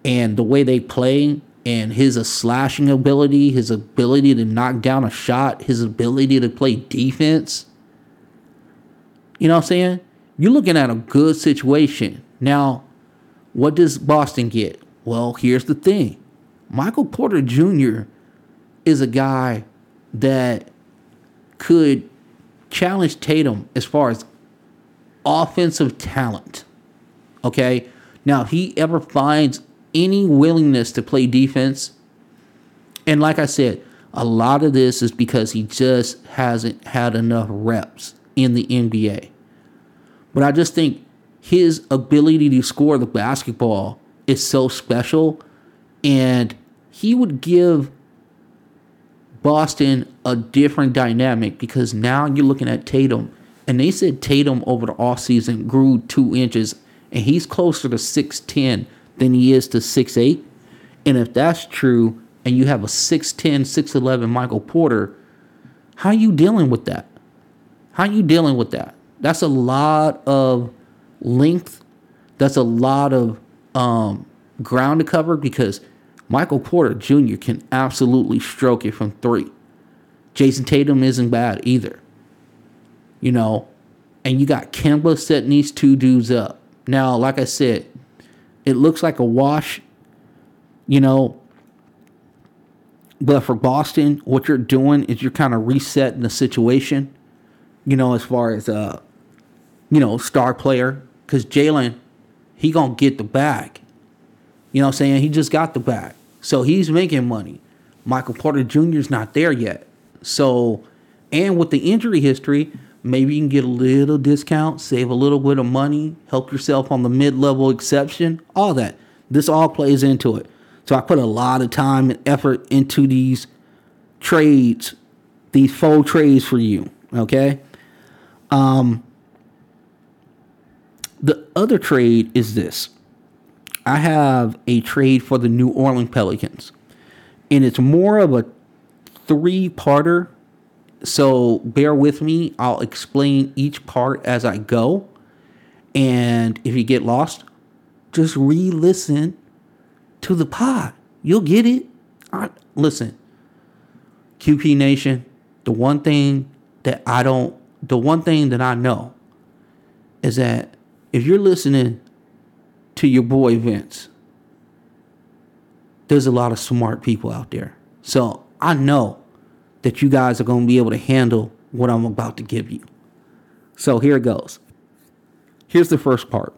and the way they play and his uh, slashing ability, his ability to knock down a shot, his ability to play defense? You know what I'm saying? You're looking at a good situation. Now, what does Boston get? Well, here's the thing. Michael Porter Junior is a guy that could challenge Tatum as far as offensive talent. Okay? Now, if he ever finds any willingness to play defense, and like I said, a lot of this is because he just hasn't had enough reps in the N B A. But I just think his ability to score the basketball is so special, and he would give Boston a different dynamic because now you're looking at Tatum, and they said Tatum over the offseason grew two inches, and he's closer to six ten than he is to six eight. And if that's true, and you have a six ten, six eleven Michael Porter, how are you dealing with that? How you dealing with that? That's a lot of length. That's a lot of um, ground to cover because Michael Porter Junior can absolutely stroke it from three. Jayson Tatum isn't bad either. You know, and you got Kemba setting these two dudes up. Now, like I said, it looks like a wash, you know, but for Boston, what you're doing is you're kind of resetting the situation, you know, as far as, uh, you know, star player. Because Jalen, he going to get the bag. You know what I'm saying? He just got the bag. So he's making money. Michael Porter Junior is not there yet. So, and with the injury history, maybe you can get a little discount, save a little bit of money, help yourself on the mid-level exception, all that. This all plays into it. So I put a lot of time and effort into these trades, these faux trades for you, okay? Um, the other trade is this. I have a trade for the New Orleans Pelicans, and it's more of a three-parter. So bear with me. I'll explain each part as I go. And if you get lost, just re-listen to the pod. You'll get it. I, listen, Q P Nation, the one thing that I don't, the one thing that I know is that if you're listening to your boy Vince, there's a lot of smart people out there. So I know that you guys are going to be able to handle what I'm about to give you. So here it goes. Here's the first part.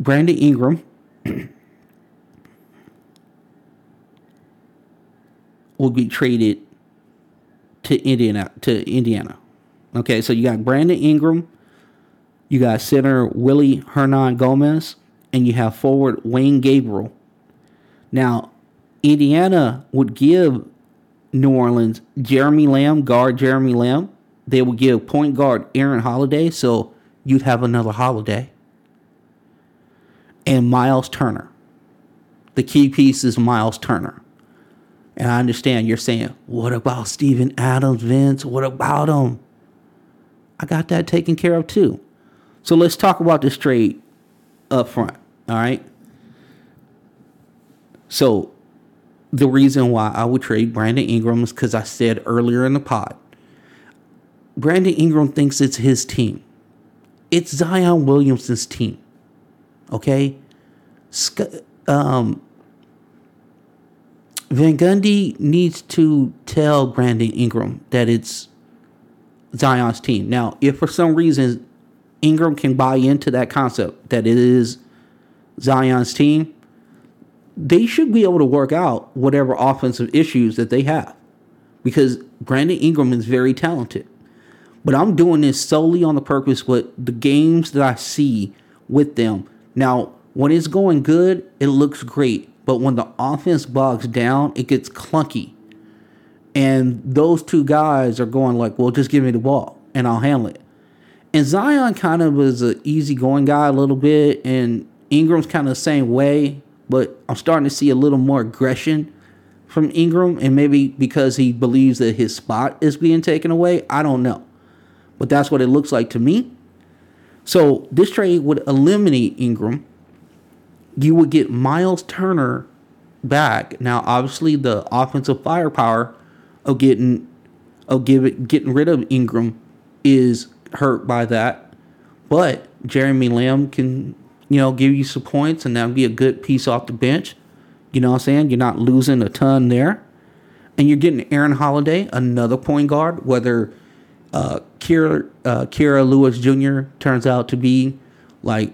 Brandon Ingram will be traded to Indiana. To Indiana. Okay, so you got Brandon Ingram. You got center Willie Hernan Gomez. And you have forward Wayne Gabriel. Now, Indiana would give New Orleans Jeremy Lamb, guard Jeremy Lamb. They would give point guard Aaron Holiday, so you'd have another Holiday. And Myles Turner. The key piece is Myles Turner. And I understand you're saying, what about Steven Adams, Vince? What about him? I got that taken care of too. So let's talk about this trade up front, all right? So the reason why I would trade Brandon Ingram is because I said earlier in the pod, Brandon Ingram thinks it's his team. It's Zion Williamson's team, okay? Um, Van Gundy needs to tell Brandon Ingram that it's Zion's team. Now, if for some reason Ingram can buy into that concept that it is Zion's team, they should be able to work out whatever offensive issues that they have because Brandon Ingram is very talented. But I'm doing this solely on the purpose with the games that I see with them. Now, when it's going good, it looks great. But when the offense bogs down, it gets clunky. And those two guys are going like, well, just give me the ball and I'll handle it. And Zion kind of is an easygoing guy a little bit. And Ingram's kind of the same way. But I'm starting to see a little more aggression from Ingram. And maybe because he believes that his spot is being taken away. I don't know. But that's what it looks like to me. So this trade would eliminate Ingram. You would get Myles Turner back. Now, obviously, the offensive firepower of getting of giving, getting rid of Ingram is hurt by that. But Jeremy Lamb can, you know, give you some points, and that would be a good piece off the bench. You know what I'm saying? You're not losing a ton there. And you're getting Aaron Holiday, another point guard, whether uh, Kira, uh, Kira Lewis Junior turns out to be, like,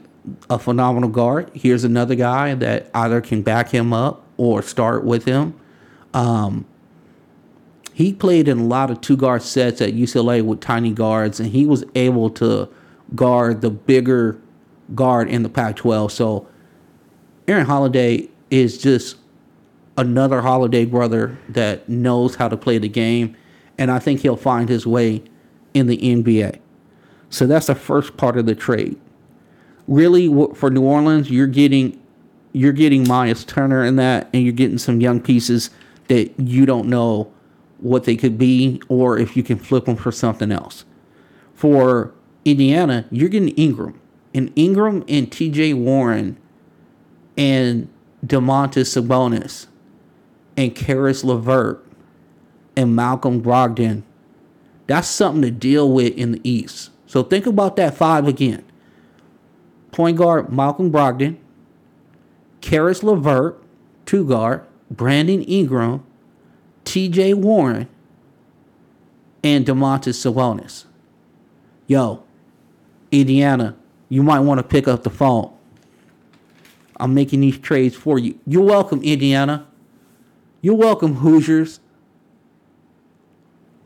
a phenomenal guard. Here's another guy that either can back him up or start with him. Um, he played in a lot of two-guard sets at U C L A with tiny guards, and he was able to guard the bigger guard in the Pac twelve. So Aaron Holiday is just another Holiday brother that knows how to play the game, and I think he'll find his way in the N B A. So that's the first part of the trade. Really, for New Orleans, you're getting you're getting Myles Turner in that, and you're getting some young pieces that you don't know what they could be, or if you can flip them for something else. For Indiana, you're getting Ingram. And Ingram and T J Warren and Domantas Sabonis and Karis LeVert and Malcolm Brogdon, that's something to deal with in the East. So think about that five again. Point guard, Malcolm Brogdon. Karis LeVert, two guard. Brandon Ingram, T J Warren, and Domantas Sabonis. Yo, Indiana, you might want to pick up the phone. I'm making these trades for you. You're welcome, Indiana. You're welcome, Hoosiers.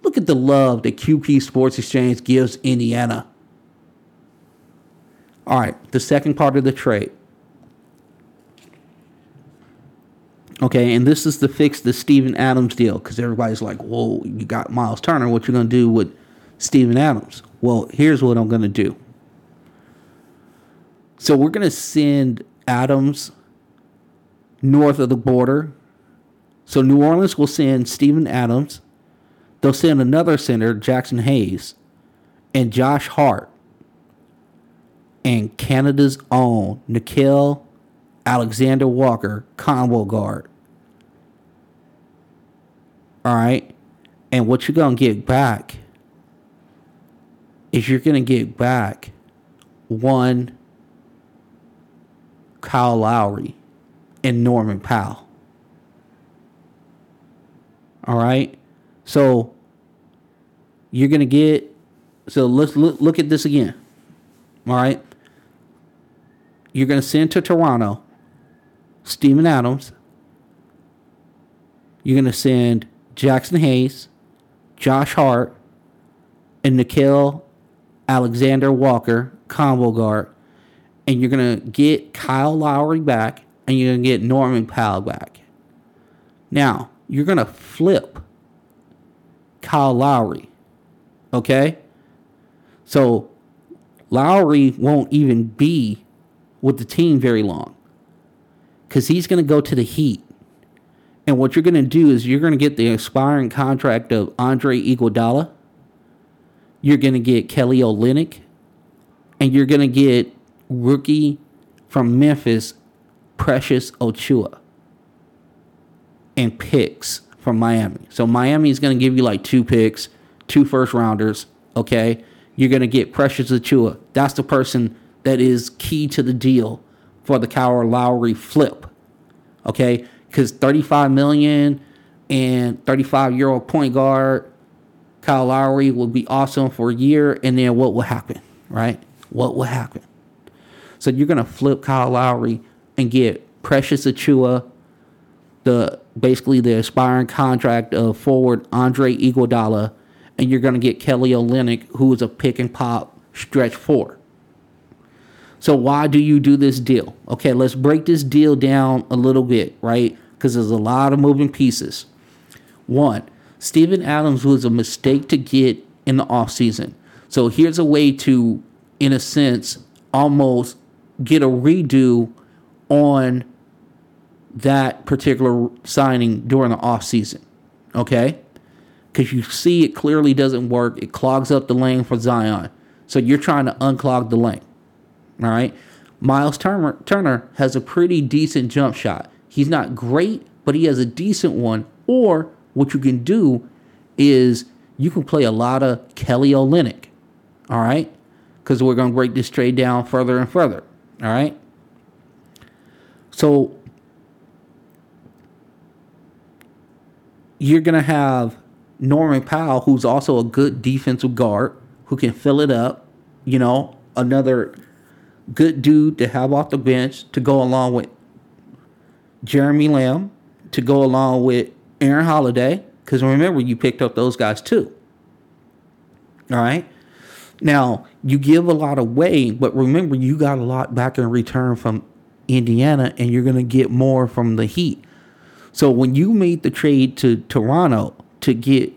Look at the love that Q P Sports Exchange gives Indiana. All right, the second part of the trade. Okay, and this is to fix the Steven Adams deal, because everybody's like, whoa, you got Miles Turner. What you going to do with Steven Adams? Well, here's what I'm going to do. So we're going to send Adams north of the border. So New Orleans will send Steven Adams. They'll send another center, Jackson Hayes, and Josh Hart, and Canada's own Nickeil Alexander-Walker, combo guard. All right? And what you're going to get back is you're going to get back one Kyle Lowry and Norman Powell. All right? So you're going to get... So let's look, look at this again. All right? You're going to send to Toronto Steven Adams. You're going to send Jackson Hayes, Josh Hart, and Nickeil Alexander-Walker, combo guard. And you're going to get Kyle Lowry back, and you're going to get Norman Powell back. Now, you're going to flip Kyle Lowry, okay? So, Lowry won't even be with the team very long, because he's going to go to the Heat. And what you're going to do is you're going to get the expiring contract of Andre Iguodala. You're going to get Kelly Olynyk. And you're going to get rookie from Memphis, Precious Ochoa. And picks from Miami. So Miami is going to give you like two picks, two first rounders, okay? You're going to get Precious Ochoa. That's the person that is key to the deal for the Kyle Lowry flip, okay? Because thirty-five million dollars and thirty-five-year-old point guard Kyle Lowry would be awesome for a year, and then what will happen, right? What will happen? So you're going to flip Kyle Lowry and get Precious Ochoa, the basically the expiring contract of forward Andre Iguodala, and you're going to get Kelly Olynyk, who is a pick-and-pop stretch four. So why do you do this deal? Okay, let's break this deal down a little bit, right? Because there's a lot of moving pieces. One, Steven Adams was a mistake to get in the offseason. So here's a way to, in a sense, almost get a redo on that particular signing during the offseason, okay? Because you see it clearly doesn't work. It clogs up the lane for Zion. So you're trying to unclog the lane. All right, Miles Turner, Turner has a pretty decent jump shot. He's not great, but he has a decent one. Or what you can do is you can play a lot of Kelly Olynyk. All right, because we're going to break this trade down further and further. All right. So you're going to have Norman Powell, who's also a good defensive guard, who can fill it up. You know, another good dude to have off the bench to go along with Jeremy Lamb, to go along with Aaron Holiday, because remember, you picked up those guys too. All right? Now, you give a lot away, but remember, you got a lot back in return from Indiana, and you're going to get more from the Heat. So when you made the trade to Toronto to get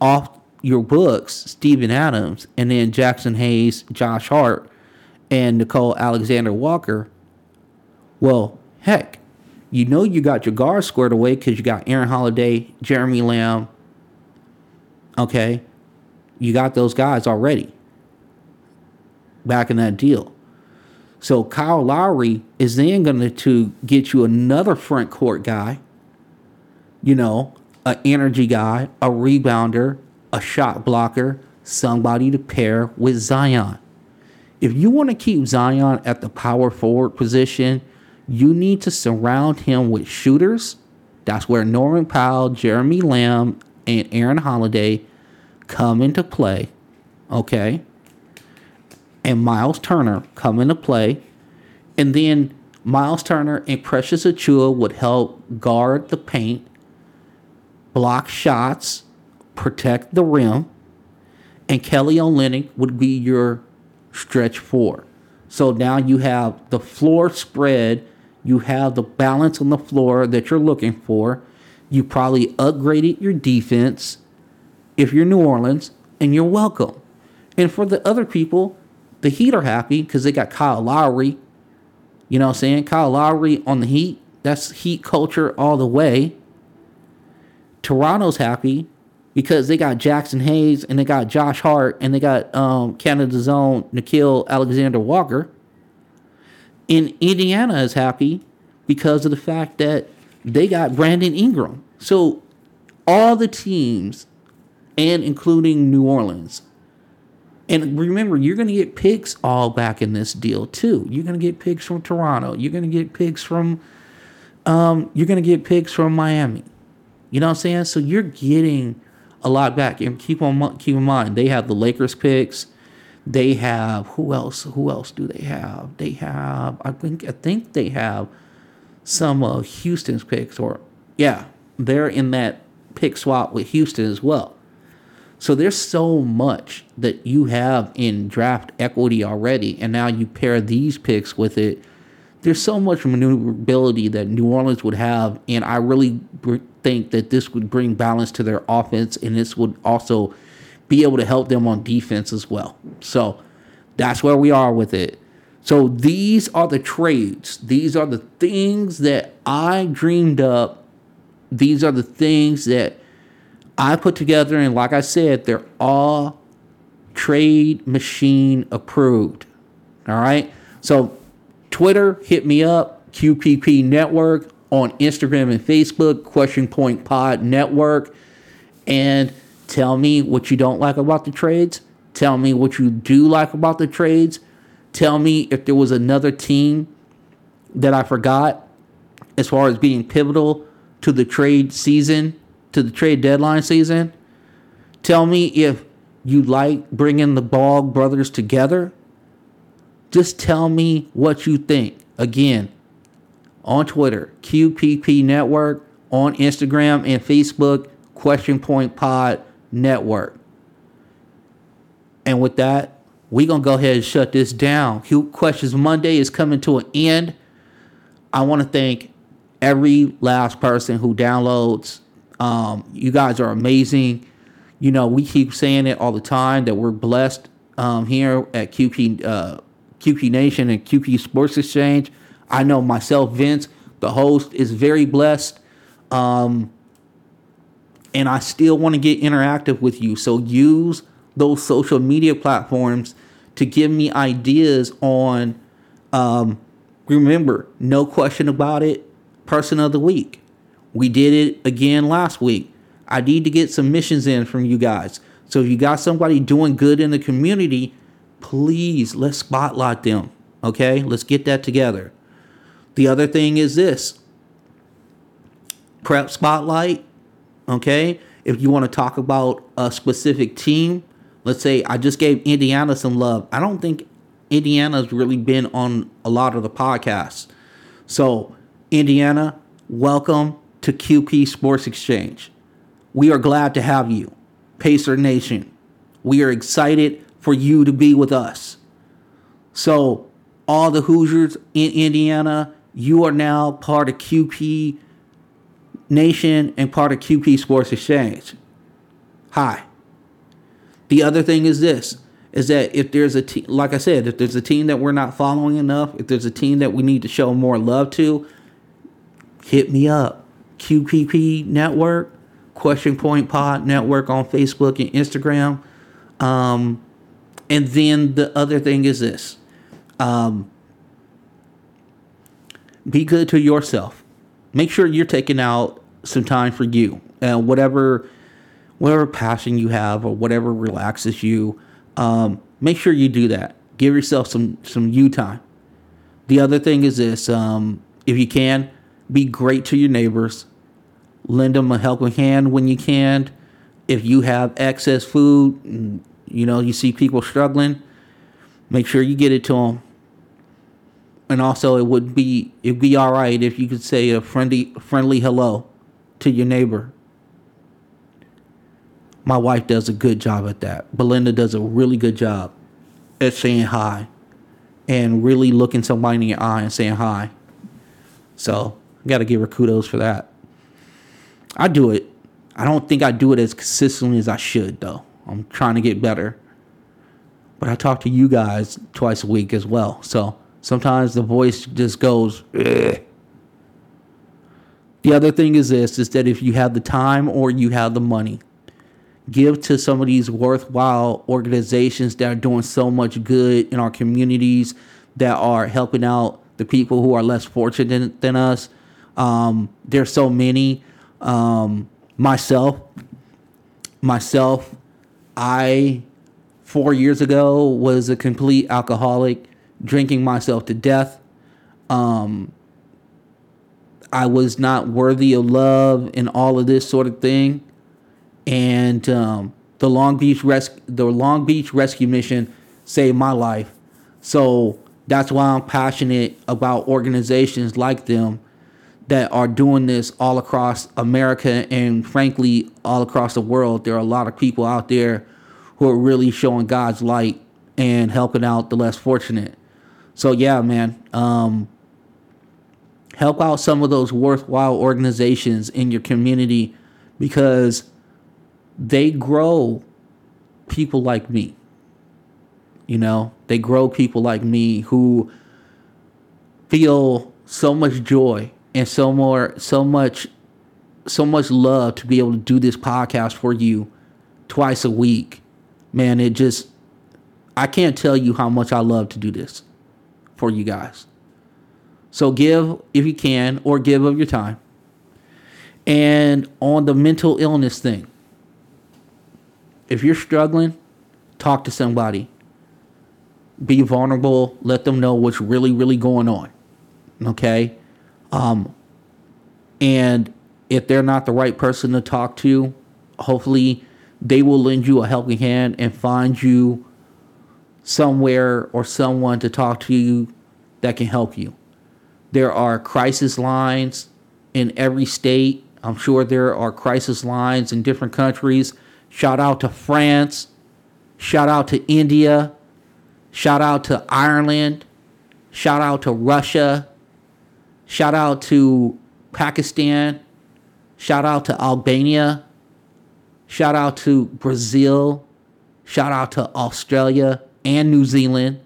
off your books Steven Adams and then Jackson Hayes, Josh Hart, and Nickeil Alexander-Walker, well, heck, You know you got your guard squared away because you got Aaron Holiday, Jeremy Lamb. Okay? You got those guys already back in that deal. So Kyle Lowry is then going to get you another front court guy, you know, an energy guy, a rebounder, a shot blocker, somebody to pair with Zion. If you want to keep Zion at the power forward position, you need to surround him with shooters. That's where Norman Powell, Jeremy Lamb, and Aaron Holiday come into play, okay? And Myles Turner come into play. And then Myles Turner and Precious Achiuwa would help guard the paint, block shots, protect the rim, and Kelly Olynyk would be your stretch four. So now you have the floor spread. You have the balance on the floor that you're looking for. You probably upgraded your defense if you're New Orleans, and you're welcome. And for the other people, the Heat are happy because they got Kyle Lowry. You know what I'm saying? Kyle Lowry on the Heat. That's Heat culture all the way. Toronto's happy because they got Jackson Hayes and they got Josh Hart and they got um, Canada's own Nickeil Alexander-Walker. And Indiana is happy because of the fact that they got Brandon Ingram. So all the teams, and including New Orleans. And remember, you're going to get picks all back in this deal, too. You're going to get picks from Toronto. You're going to get picks from um, you're going to get picks from Miami. You know what I'm saying? So you're getting a lot back. And keep on keep in mind, they have the Lakers picks. They have who else? Who else do they have? They have I think I think they have some of Houston's picks, or yeah, they're in that pick swap with Houston as well. So there's so much that you have in draft equity already, and now you pair these picks with it. There's so much maneuverability that New Orleans would have, and I really think that this would bring balance to their offense, and this would also be able to help them on defense as well. So that's where we are with it. So these are the trades. These are the things that I dreamed up. These are the things that I put together, and like I said, they're all trade machine approved. All right? So Twitter, hit me up, Q P P Network. On Instagram and Facebook, Question Point Pod Network. And tell me what you don't like about the trades. Tell me what you do like about the trades. Tell me if there was another team that I forgot as far as being pivotal to the trade season. To the trade deadline season. Tell me if you like bringing the Ball brothers together. Just tell me what you think. Again, on Twitter, Q P P Network. On Instagram and Facebook, Question Point Pod Network. And with that, we're going to go ahead and shut this down. Questions Monday is coming to an end. I want to thank every last person who downloads. Um, you guys are amazing. You know, we keep saying it all the time that we're blessed um, here at Q P, uh, Q P Nation and Q P Sports Exchange. I know myself, Vince, the host, is very blessed. Um, and I still want to get interactive with you. So use those social media platforms to give me ideas on, um, remember, no question about it, person of the week. We did it again last week. I need to get submissions in from you guys. So if you got somebody doing good in the community, please, let's spotlight them. Okay? Let's get that together. The other thing is this. Prep Spotlight. Okay? If you want to talk about a specific team, let's say I just gave Indiana some love. I don't think Indiana's really been on a lot of the podcasts. So, Indiana, welcome to Q P Sports Exchange. We are glad to have you, Pacer Nation. We are excited for you to be with us. So, all the Hoosiers in Indiana, you are now part of Q P Nation and part of Q P Sports Exchange. Hi. The other thing is this, is that if there's a team, like I said, if there's a team that we're not following enough, if there's a team that we need to show more love to, hit me up. Q P P Network, Question Point Pod Network on Facebook and Instagram. Um, and then the other thing is this. Um, be good to yourself. Make sure you're taking out some time for you. Uh, whatever whatever passion you have or whatever relaxes you, um, make sure you do that. Give yourself some, some you time. The other thing is this. Um, if you can, be great to your neighbors. Lend them a helping hand when you can. If you have excess food, and, you know, you see people struggling, make sure you get it to them. And also, it would be it'd be all right if you could say a friendly friendly hello to your neighbor. My wife does a good job at that. Belinda does a really good job at saying hi and really looking somebody in the eye and saying hi. So, I got to give her kudos for that. I do it. I don't think I do it as consistently as I should, though. I'm trying to get better. But I talk to you guys twice a week as well. So, sometimes the voice just goes, ugh. The other thing is this, is that if you have the time or you have the money, give to some of these worthwhile organizations that are doing so much good in our communities, that are helping out the people who are less fortunate than, than us. Um, there's so many. Um, myself, myself, I, four years ago, was a complete alcoholic, drinking myself to death. Um, I was not worthy of love and all of this sort of thing. And um, the Long Beach res- the Long Beach Rescue Mission saved my life. So that's why I'm passionate about organizations like them that are doing this all across America and, frankly, all across the world. There are a lot of people out there who are really showing God's light and helping out the less fortunate. So, yeah, man, um, help out some of those worthwhile organizations in your community, because they grow people like me. You know, they grow people like me who feel so much joy and so more, so much, so much love to be able to do this podcast for you twice a week. Man, it just, I can't tell you how much I love to do this for you guys. So give if you can, or give of your time. And on the mental illness thing, if you're struggling, talk to somebody. Be vulnerable. Let them know what's really, really going on. Okay? Um, and if they're not the right person to talk to, hopefully they will lend you a helping hand and find you somewhere or someone to talk to you that can help you. There are crisis lines in every state. I'm sure there are crisis lines in different countries. Shout out to France. Shout out to India. Shout out to Ireland. Shout out to Russia. Shout out to Pakistan. Shout out to Albania. Shout out to Brazil. Shout out to Australia and New Zealand.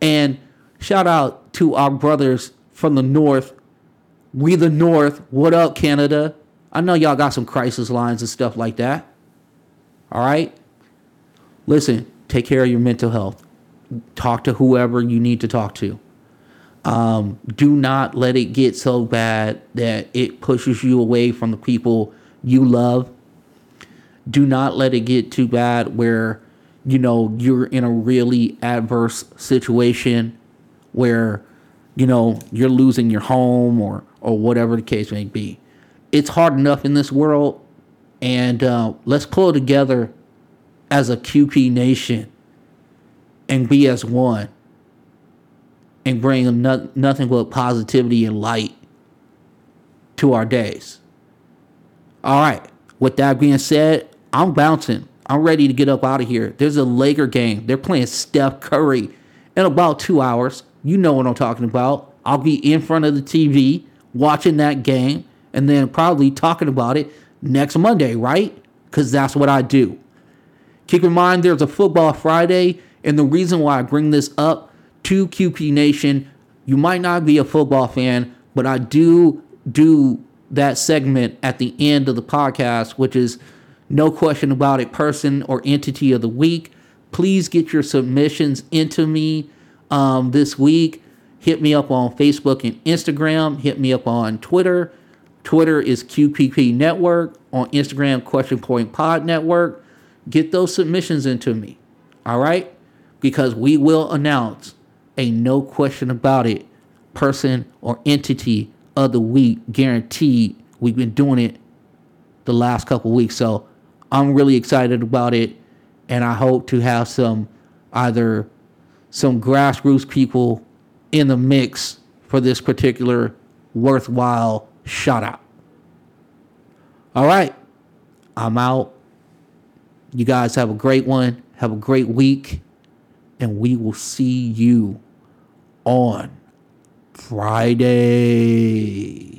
And shout out to our brothers from the North. We the North. What up, Canada? I know y'all got some crisis lines and stuff like that. All right? Listen, take care of your mental health. Talk to whoever you need to talk to. Um, do not let it get so bad that it pushes you away from the people you love. Do not let it get too bad where, you know, you're in a really adverse situation where, you know, you're losing your home or, or whatever the case may be. It's hard enough in this world. And uh, let's pull together as a Q P nation and be as one and bring no- nothing but positivity and light to our days. All right. With that being said, I'm bouncing. I'm ready to get up out of here. There's a Laker game. They're playing Steph Curry in about two hours. You know what I'm talking about. I'll be in front of the T V watching that game and then probably talking about it next Monday, right? Because that's what I do. Keep in mind, there's a Football Friday, and the reason why I bring this up to Q P Nation, you might not be a football fan, but I do do that segment at the end of the podcast, which is no question about it, person or entity of the week. Please get your submissions into me um, this week. Hit me up on Facebook and Instagram. Hit me up on Twitter. Twitter is Q P P Network. On Instagram, Question Point Pod Network. Get those submissions into me, all right? Because we will announce a no question about it person or entity of the week, guaranteed. We've been doing it the last couple weeks, so I'm really excited about it, and I hope to have some either some grassroots people in the mix for this particular worthwhile shout out. All right, I'm out. You guys have a great one. Have a great week. And we will see you on Friday.